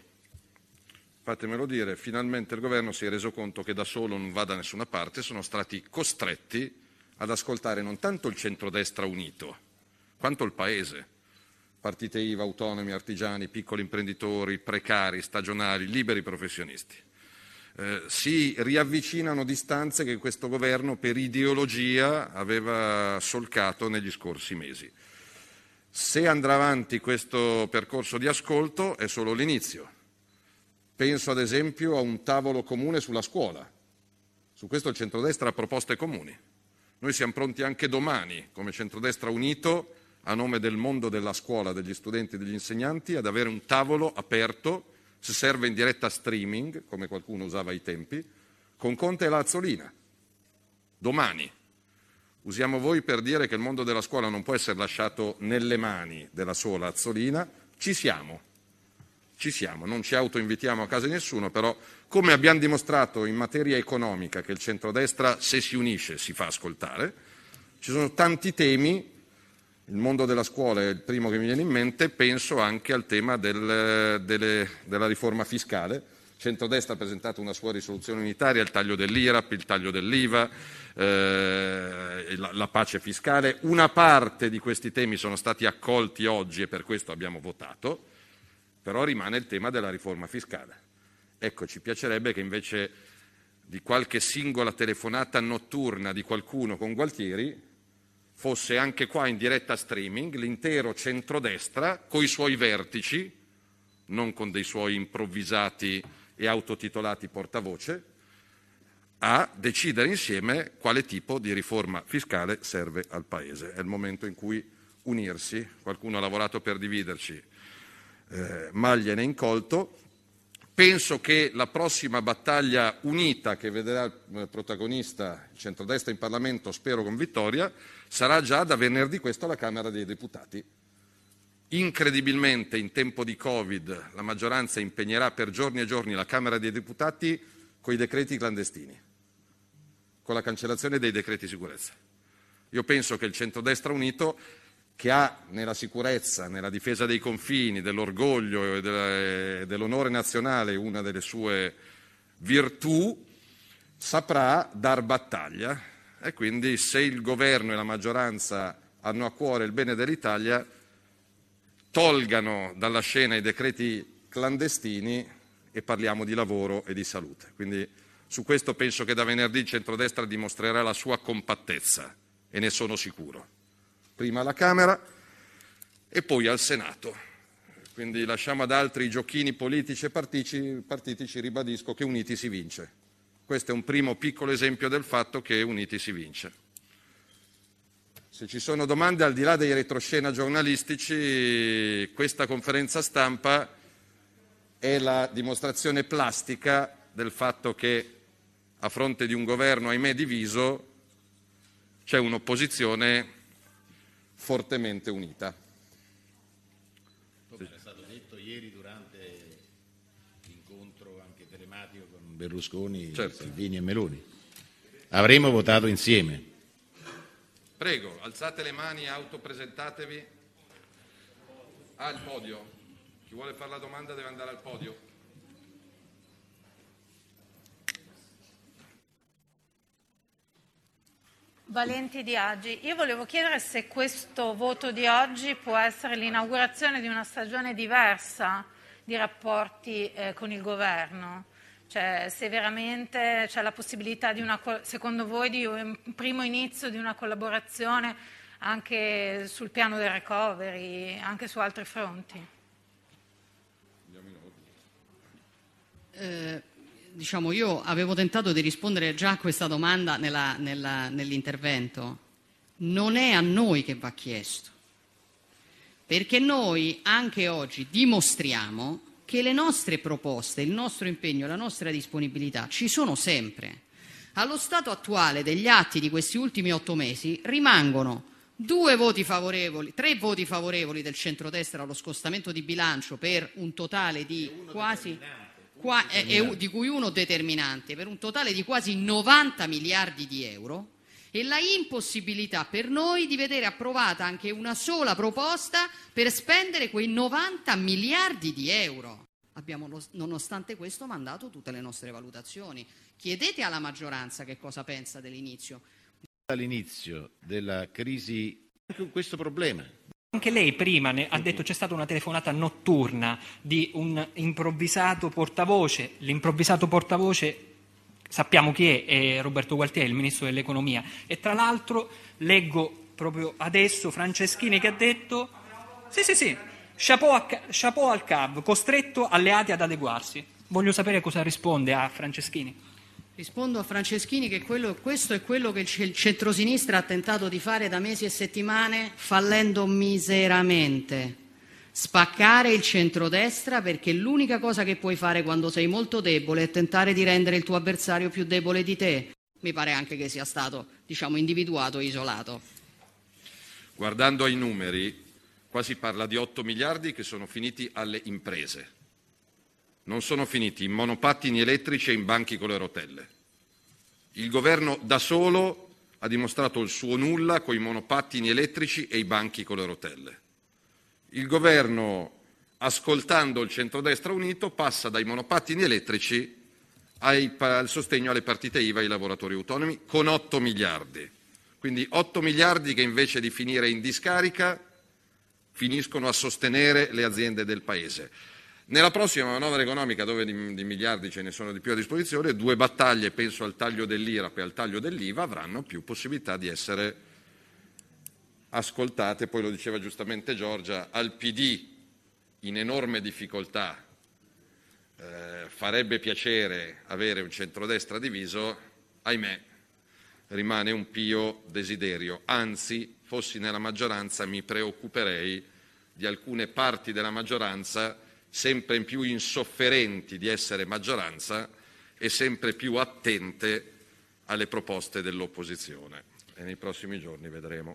fatemelo dire, finalmente il governo si è reso conto che da solo non va da nessuna parte, sono stati costretti ad ascoltare non tanto il centrodestra unito, quanto il Paese, partite I V A, autonomi, artigiani, piccoli imprenditori, precari, stagionali, liberi professionisti. Eh, si riavvicinano distanze che questo governo per ideologia aveva solcato negli scorsi mesi. Se andrà avanti questo percorso di ascolto è solo l'inizio. Penso ad esempio a un tavolo comune sulla scuola. Su questo il centrodestra ha proposte comuni. Noi siamo pronti anche domani, come centrodestra unito, a nome del mondo della scuola, degli studenti e degli insegnanti, ad avere un tavolo aperto, se serve in diretta streaming, come qualcuno usava ai tempi, con Conte e la Azzolina. Domani. Usiamo voi per dire che il mondo della scuola non può essere lasciato nelle mani della sola Azzolina. Ci siamo, ci siamo, non ci autoinvitiamo a casa di nessuno, però come abbiamo dimostrato in materia economica che il centrodestra se si unisce si fa ascoltare, ci sono tanti temi, il mondo della scuola è il primo che mi viene in mente, penso anche al tema del, delle, della riforma fiscale. Il centrodestra ha presentato una sua risoluzione unitaria, il taglio dell'I R A P, il taglio dell'I V A, eh, la, la pace fiscale. Una parte di questi temi sono stati accolti oggi e per questo abbiamo votato, però rimane il tema della riforma fiscale. Ecco, ci piacerebbe che invece di qualche singola telefonata notturna di qualcuno con Gualtieri fosse anche qua in diretta streaming l'intero centrodestra coi suoi vertici, non con dei suoi improvvisati e autotitolati portavoce, a decidere insieme quale tipo di riforma fiscale serve al Paese. È il momento in cui unirsi, qualcuno ha lavorato per dividerci, eh, ma gliene incolto. Penso che la prossima battaglia unita che vedrà il protagonista il centrodestra in Parlamento, spero con vittoria, sarà già da venerdì questo alla Camera dei Deputati. Incredibilmente in tempo di Covid la maggioranza impegnerà per giorni e giorni la Camera dei Deputati con i decreti clandestini, con la cancellazione dei decreti sicurezza. Io penso che il centrodestra unito, che ha nella sicurezza, nella difesa dei confini, dell'orgoglio e dell'onore nazionale una delle sue virtù, saprà dar battaglia e quindi se il governo e la maggioranza hanno a cuore il bene dell'Italia tolgano dalla scena i decreti clandestini e parliamo di lavoro e di salute. Quindi su questo penso che da venerdì il centrodestra dimostrerà la sua compattezza e ne sono sicuro. Prima alla Camera e poi al Senato. Quindi lasciamo ad altri i giochini politici e partitici, ribadisco che uniti si vince. Questo è un primo piccolo esempio del fatto che uniti si vince. Se ci sono domande, al di là dei retroscena giornalistici, questa conferenza stampa è la dimostrazione plastica del fatto che a fronte di un governo, ahimè, diviso, c'è un'opposizione fortemente unita. Come era stato detto ieri durante l'incontro anche telematico con Berlusconi, certo. Salvini e Meloni, avremmo votato insieme. Prego, alzate le mani, autopresentatevi. Ah, il podio. Chi vuole fare la domanda deve andare al podio. Valenti Di Agi, io volevo chiedere se questo voto di oggi può essere l'inaugurazione di una stagione diversa di rapporti eh, con il governo, cioè se veramente c'è la possibilità di una, secondo voi, di un primo inizio di una collaborazione anche sul piano del recovery, anche su altri fronti. Eh. Diciamo, io avevo tentato di rispondere già a questa domanda nella, nella, nell'intervento. Non è a noi che va chiesto, perché noi anche oggi dimostriamo che le nostre proposte, il nostro impegno, la nostra disponibilità ci sono sempre. Allo stato attuale degli atti di questi ultimi otto mesi rimangono due voti favorevoli, tre voti favorevoli del centrodestra allo scostamento di bilancio per un totale di quasi... Qua, eh, di cui uno determinante, per un totale di quasi novanta miliardi di euro, e la impossibilità per noi di vedere approvata anche una sola proposta per spendere quei novanta miliardi di euro. Abbiamo nonostante questo mandato tutte le nostre valutazioni. Chiedete alla maggioranza che cosa pensa dell'inizio. Dall'inizio della crisi, questo problema. Anche lei prima ne ha detto c'è stata una telefonata notturna di un improvvisato portavoce, l'improvvisato portavoce sappiamo chi è, è Roberto Gualtieri, il Ministro dell'Economia, e tra l'altro leggo proprio adesso Franceschini che ha detto sì sì sì, chapeau, a, chapeau al C A V, costretto alleati ad adeguarsi. Voglio sapere cosa risponde a Franceschini. Rispondo a Franceschini che quello, questo è quello che il centrosinistra ha tentato di fare da mesi e settimane, fallendo miseramente. Spaccare il centrodestra, perché l'unica cosa che puoi fare quando sei molto debole è tentare di rendere il tuo avversario più debole di te. Mi pare anche che sia stato, diciamo, individuato e isolato. Guardando ai numeri, qua si parla di otto miliardi che sono finiti alle imprese. Non sono finiti in monopattini elettrici e in banchi con le rotelle. Il governo da solo ha dimostrato il suo nulla con i monopattini elettrici e i banchi con le rotelle. Il governo, ascoltando il centrodestra unito, passa dai monopattini elettrici ai, al sostegno alle partite I V A e ai lavoratori autonomi con otto miliardi. Quindi otto miliardi che invece di finire in discarica finiscono a sostenere le aziende del Paese. Nella prossima manovra economica, dove di, di miliardi ce ne sono di più a disposizione, due battaglie, penso al taglio dell'I R A P e al taglio dell'I V A, avranno più possibilità di essere ascoltate. Poi lo diceva giustamente Giorgia, al P D in enorme difficoltà eh, farebbe piacere avere un centrodestra diviso, ahimè rimane un pio desiderio. Anzi, fossi nella maggioranza mi preoccuperei di alcune parti della maggioranza sempre in più insofferenti di essere maggioranza e sempre più attente alle proposte dell'opposizione. E nei prossimi giorni vedremo.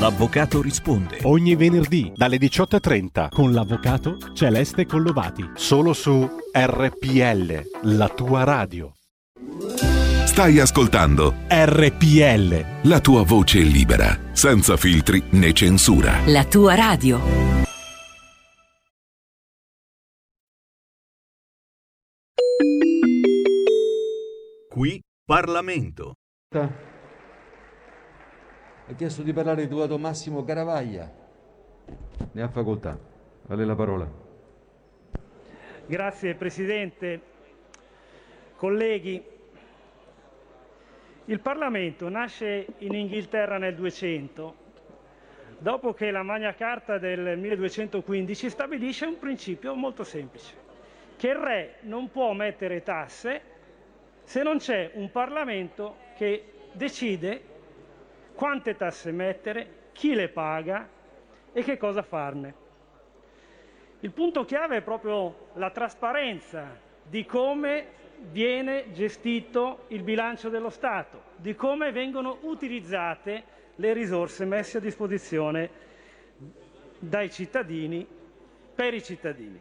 L'avvocato risponde. Ogni venerdì dalle diciotto e trenta con l'avvocato Celeste Collovati. Solo su R P L, la tua radio. Stai ascoltando R P L, la tua voce libera, senza filtri né censura. La tua radio. Qui Parlamento. Ha chiesto di parlare il deputato Massimo Garavaglia. Ne ha facoltà. A lei la parola. Grazie Presidente. Colleghi, il Parlamento nasce in Inghilterra nel duecento, dopo che la Magna Carta del milleduecentoquindici stabilisce un principio molto semplice, che il re non può mettere tasse se non c'è un Parlamento che decide quante tasse mettere, chi le paga e che cosa farne. Il punto chiave è proprio la trasparenza di come viene gestito il bilancio dello Stato, di come vengono utilizzate le risorse messe a disposizione dai cittadini per i cittadini.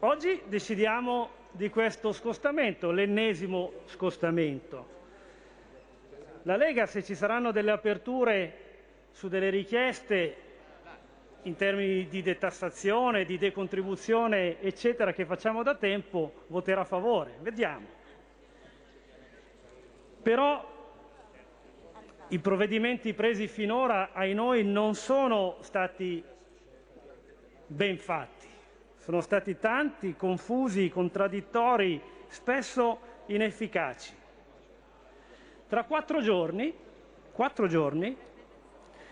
Oggi decidiamo di questo scostamento, l'ennesimo scostamento. La Lega, se ci saranno delle aperture su delle richieste in termini di detassazione, di decontribuzione, eccetera, che facciamo da tempo, voterà a favore. Vediamo. Però i provvedimenti presi finora, ai noi, non sono stati ben fatti. Sono stati tanti, confusi, contraddittori, spesso inefficaci. Tra quattro giorni, quattro giorni,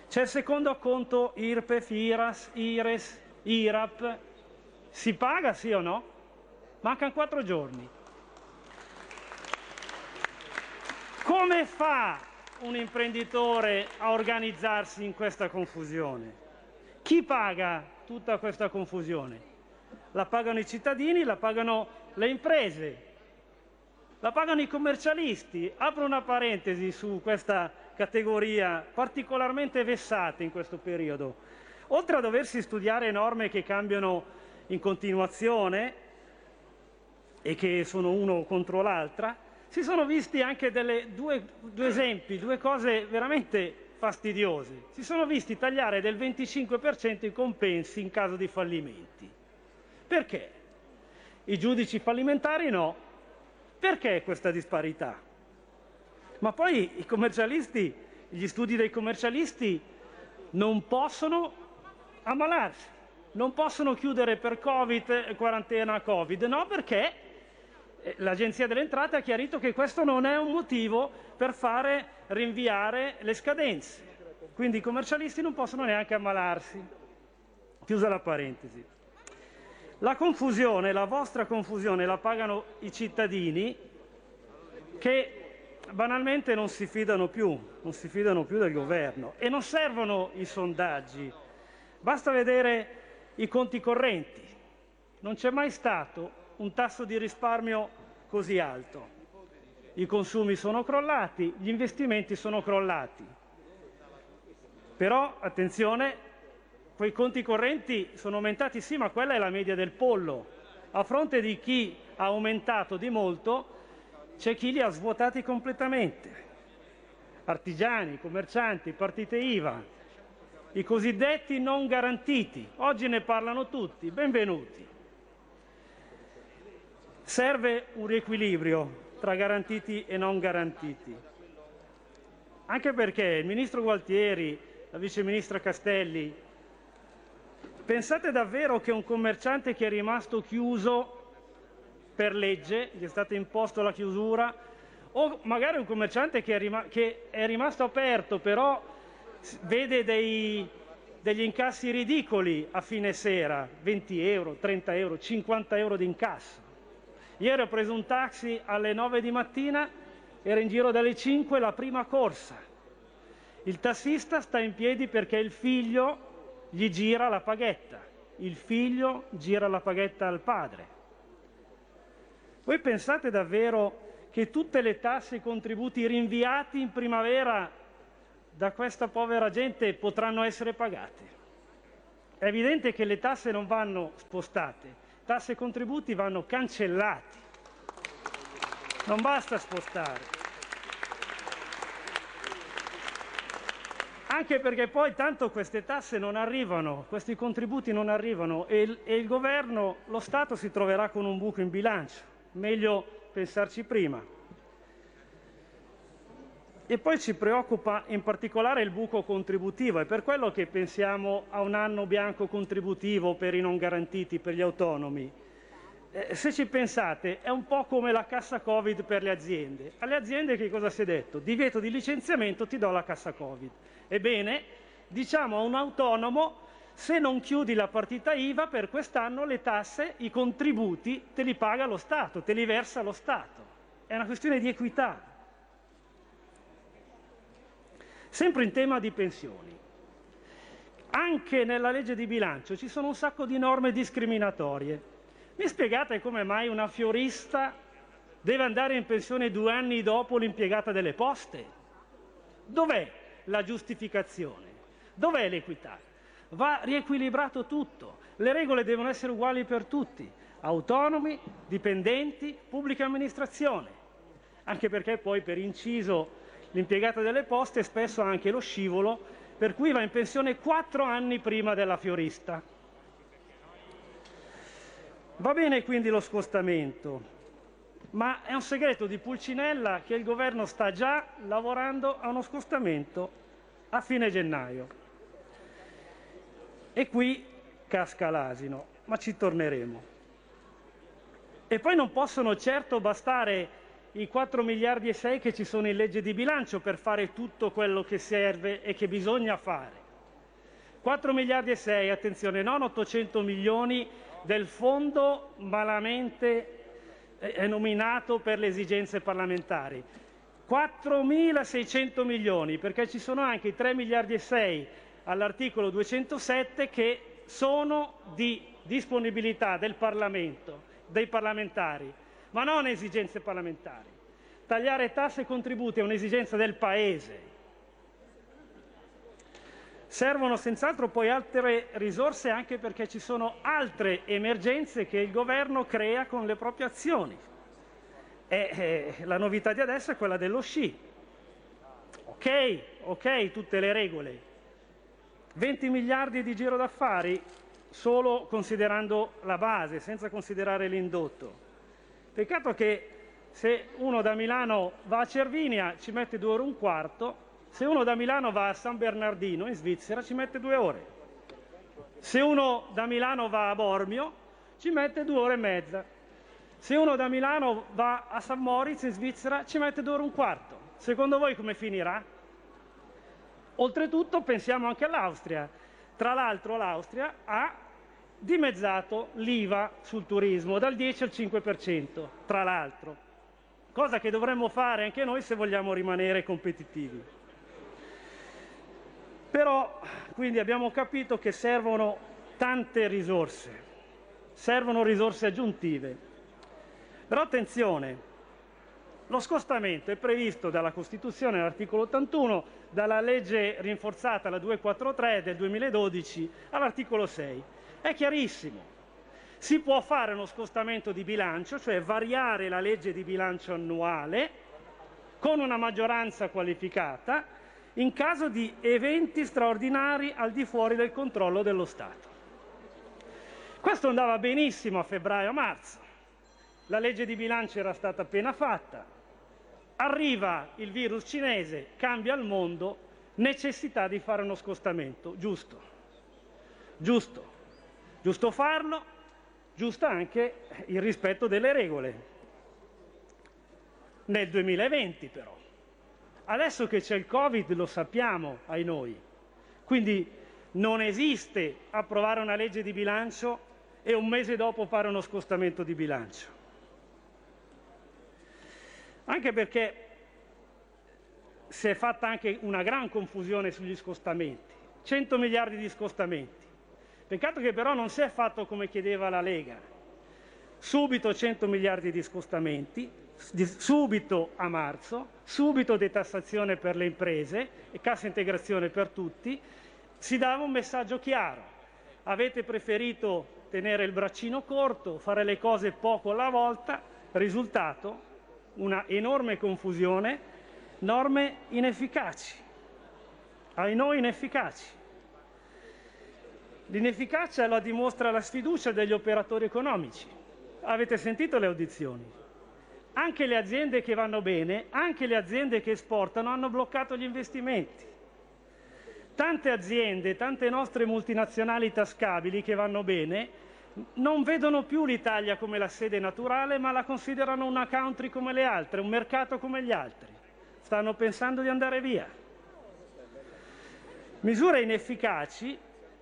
c'è il secondo acconto IRPEF, IRAS, IRES, IRAP. Si paga sì o no? Mancano quattro giorni. Come fa un imprenditore a organizzarsi in questa confusione? Chi paga tutta questa confusione? La pagano i cittadini, la pagano le imprese, la pagano i commercialisti. Apro una parentesi su questa categoria particolarmente vessata in questo periodo. Oltre a doversi studiare norme che cambiano in continuazione e che sono uno contro l'altra, si sono visti anche delle due, due esempi, due cose veramente fastidiose. Si sono visti tagliare del venticinque per cento i compensi in caso di fallimenti. Perché? I giudici fallimentari no. Perché questa disparità? Ma poi i commercialisti, gli studi dei commercialisti non possono ammalarsi, non possono chiudere per Covid, quarantena Covid, no, perché l'Agenzia delle Entrate ha chiarito che questo non è un motivo per fare rinviare le scadenze, quindi i commercialisti non possono neanche ammalarsi. Chiusa la parentesi. La confusione, la vostra confusione la pagano i cittadini che banalmente non si fidano più, non si fidano più del governo e non servono i sondaggi. Basta vedere i conti correnti. Non c'è mai stato un tasso di risparmio così alto. I consumi sono crollati, gli investimenti sono crollati. Però, attenzione, quei conti correnti sono aumentati sì, ma quella è la media del pollo. A fronte di chi ha aumentato di molto, c'è chi li ha svuotati completamente. Artigiani, commercianti, partite I V A, i cosiddetti non garantiti. Oggi ne parlano tutti, benvenuti. Serve un riequilibrio tra garantiti e non garantiti. Anche perché il ministro Gualtieri, la vice ministra Castelli, pensate davvero che un commerciante che è rimasto chiuso per legge, gli è stata imposta la chiusura, o magari un commerciante che è, rima- che è rimasto aperto però vede dei, degli incassi ridicoli a fine sera, venti euro, trenta euro, cinquanta euro di incasso. Ieri ho preso un taxi alle nove di mattina, era in giro dalle cinque la prima corsa. Il tassista sta in piedi perché il figlio gli gira la paghetta, il figlio gira la paghetta al padre. Voi pensate davvero che tutte le tasse e i contributi rinviati in primavera da questa povera gente potranno essere pagati? È evidente che le tasse non vanno spostate, tasse e contributi vanno cancellati. Non basta spostare. Anche perché poi tanto queste tasse non arrivano, questi contributi non arrivano e il, e il governo, lo Stato si troverà con un buco in bilancio. Meglio pensarci prima. E poi ci preoccupa in particolare il buco contributivo, è per quello che pensiamo a un anno bianco contributivo per i non garantiti, per gli autonomi. Eh, se ci pensate, è un po' come la cassa Covid per le aziende. Alle aziende che cosa si è detto? Divieto di licenziamento, ti do la cassa Covid. Ebbene, diciamo a un autonomo: se non chiudi la partita I V A per quest'anno le tasse, i contributi te li paga lo Stato, te li versa lo Stato. È una questione di equità. Sempre in tema di pensioni. anche nella legge di bilancio ci sono un sacco di norme discriminatorie. Mi spiegate come mai una fiorista deve andare in pensione due anni dopo l'impiegata delle poste? Dov'è la giustificazione? Dov'è l'equità? Va riequilibrato tutto. Le regole devono essere uguali per tutti, autonomi, dipendenti, pubblica amministrazione. Anche perché poi, per inciso, l'impiegata delle poste spesso ha anche lo scivolo, per cui va in pensione quattro anni prima della fiorista. Va bene quindi lo scostamento, ma è un segreto di Pulcinella che il governo sta già lavorando a uno scostamento a fine gennaio. E qui casca l'asino, ma ci torneremo. E poi non possono certo bastare i quattro miliardi e sei che ci sono in legge di bilancio per fare tutto quello che serve e che bisogna fare. quattro miliardi e sei, attenzione, non ottocento milioni del fondo malamente eh, nominato per le esigenze parlamentari. quattromilaseicento milioni, perché ci sono anche i tre miliardi e sei all'articolo duecentosette che sono di disponibilità del Parlamento, dei parlamentari, ma non esigenze parlamentari. Tagliare tasse e contributi è un'esigenza del Paese. Servono senz'altro poi altre risorse anche perché ci sono altre emergenze che il governo crea con le proprie azioni. E, eh, la novità di adesso è quella dello sci. Ok, ok, tutte le regole. venti miliardi di giro d'affari solo considerando la base, senza considerare l'indotto. Peccato che se uno da Milano va a Cervinia ci mette due ore e un quarto, se uno da Milano va a San Bernardino in Svizzera ci mette due ore, se uno da Milano va a Bormio ci mette due ore e mezza, se uno da Milano va a San Moritz in Svizzera ci mette due ore e un quarto. Secondo voi come finirà? Oltretutto pensiamo anche all'Austria. Tra l'altro l'Austria ha dimezzato l'I V A sul turismo dal dieci al cinque per cento, tra l'altro, cosa che dovremmo fare anche noi se vogliamo rimanere competitivi. Però, quindi abbiamo capito che servono tante risorse, servono risorse aggiuntive. Però attenzione, lo scostamento è previsto dalla Costituzione all'articolo ottantuno, dalla legge rinforzata, la duecentoquarantatré del duemiladodici, all'articolo sei. È chiarissimo. Si può fare uno scostamento di bilancio, cioè variare la legge di bilancio annuale con una maggioranza qualificata in caso di eventi straordinari al di fuori del controllo dello Stato. Questo andava benissimo a febbraio-marzo. La legge di bilancio era stata appena fatta. Arriva il virus cinese, cambia il mondo, necessità di fare uno scostamento, giusto, giusto, giusto farlo, giusto anche il rispetto delle regole. Nel duemilaventi però, adesso che c'è il Covid lo sappiamo ai noi, quindi non esiste approvare una legge di bilancio e un mese dopo fare uno scostamento di bilancio. Anche perché si è fatta anche una gran confusione sugli scostamenti, cento miliardi di scostamenti. Peccato che però non si è fatto come chiedeva la Lega, subito cento miliardi di scostamenti, subito a marzo, subito detassazione per le imprese e cassa integrazione per tutti. Si dava un messaggio chiaro, avete preferito tenere il braccino corto, fare le cose poco alla volta, risultato? Una enorme confusione, norme inefficaci, ai noi inefficaci. L'inefficacia la dimostra la sfiducia degli operatori economici. Avete sentito le audizioni? Anche le aziende che vanno bene, anche le aziende che esportano hanno bloccato gli investimenti. Tante aziende, tante nostre multinazionali tascabili che vanno bene, non vedono più l'Italia come la sede naturale, ma la considerano una country come le altre, un mercato come gli altri. Stanno pensando di andare via. Misure inefficaci,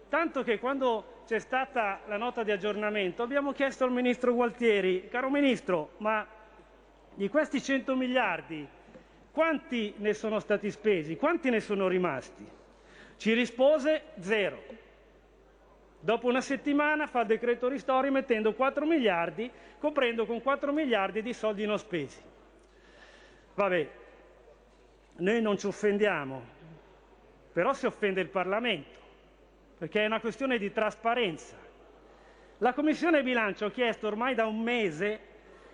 tanto che quando c'è stata la nota di aggiornamento abbiamo chiesto al Ministro Gualtieri, caro Ministro, ma di questi cento miliardi quanti ne sono stati spesi? Quanti ne sono rimasti? Ci rispose zero. Dopo una settimana fa il decreto ristori mettendo quattro miliardi, coprendo con quattro miliardi di soldi non spesi. Vabbè, noi non ci offendiamo, però si offende il Parlamento, perché è una questione di trasparenza. La Commissione Bilancio ha chiesto ormai da un mese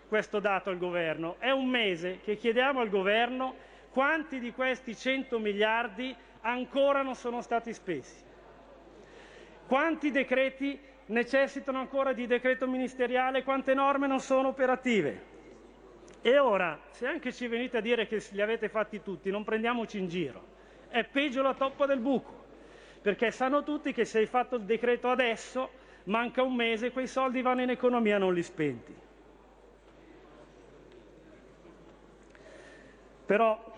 questo dato al Governo. È un mese che chiediamo al Governo quanti di questi cento miliardi ancora non sono stati spesi. Quanti decreti necessitano ancora di decreto ministeriale, quante norme non sono operative. E ora, se anche ci venite a dire che li avete fatti tutti, non prendiamoci in giro. È peggio la toppa del buco, perché sanno tutti che se hai fatto il decreto adesso, manca un mese, quei soldi vanno in economia, non li spenti. Però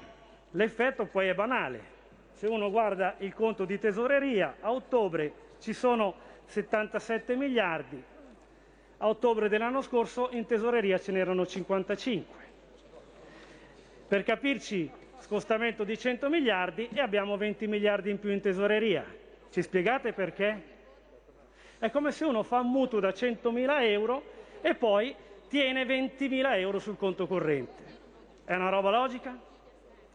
l'effetto poi è banale. Se uno guarda il conto di tesoreria, a ottobre ci sono settantasette miliardi, a ottobre dell'anno scorso in tesoreria ce n'erano cinquantacinque. Per capirci, scostamento di cento miliardi e abbiamo venti miliardi in più in tesoreria. Ci spiegate perché? È come se uno fa un mutuo da centomila euro e poi tiene ventimila euro sul conto corrente. È una roba logica?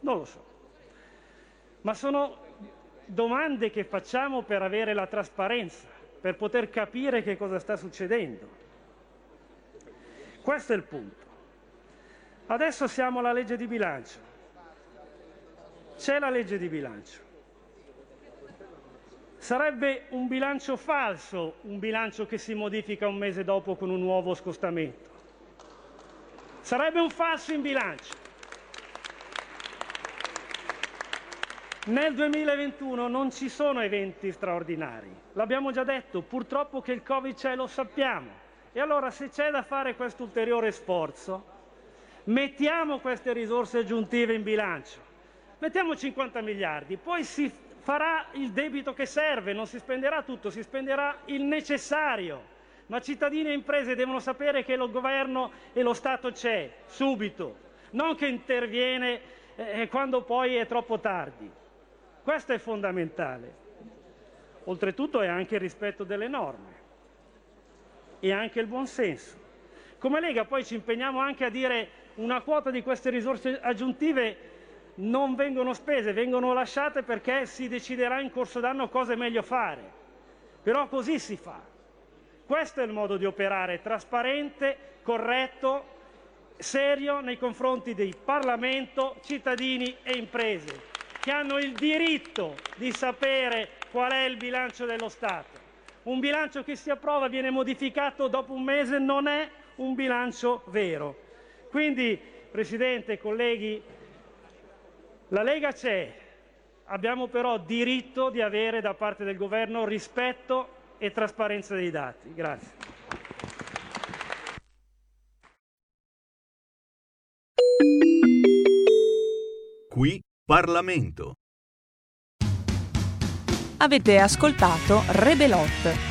Non lo so. Ma sono domande che facciamo per avere la trasparenza, per poter capire che cosa sta succedendo. Questo è il punto. Adesso siamo alla legge di bilancio. C'è la legge di bilancio. Sarebbe un bilancio falso, un bilancio che si modifica un mese dopo con un nuovo scostamento. Sarebbe un falso in bilancio. Nel duemilaventuno non ci sono eventi straordinari. L'abbiamo già detto, purtroppo che il Covid c'è, lo sappiamo. E allora se c'è da fare questo ulteriore sforzo, mettiamo queste risorse aggiuntive in bilancio. Mettiamo cinquanta miliardi, poi si farà il debito che serve, non si spenderà tutto, si spenderà il necessario. Ma cittadini e imprese devono sapere che lo governo e lo Stato c'è, subito, non che interviene eh, quando poi è troppo tardi. Questo è fondamentale. Oltretutto è anche il rispetto delle norme e anche il buonsenso. Come Lega poi ci impegniamo anche a dire una quota di queste risorse aggiuntive non vengono spese, vengono lasciate perché si deciderà in corso d'anno cosa è meglio fare. Però così si fa. Questo è il modo di operare, trasparente, corretto, serio nei confronti del Parlamento, cittadini e imprese, che hanno il diritto di sapere qual è il bilancio dello Stato. Un bilancio che si approva e viene modificato dopo un mese non è un bilancio vero. Quindi, Presidente, colleghi, la Lega c'è, abbiamo però diritto di avere da parte del Governo rispetto e trasparenza dei dati. Grazie. Qui Parlamento. Avete ascoltato Rebelot.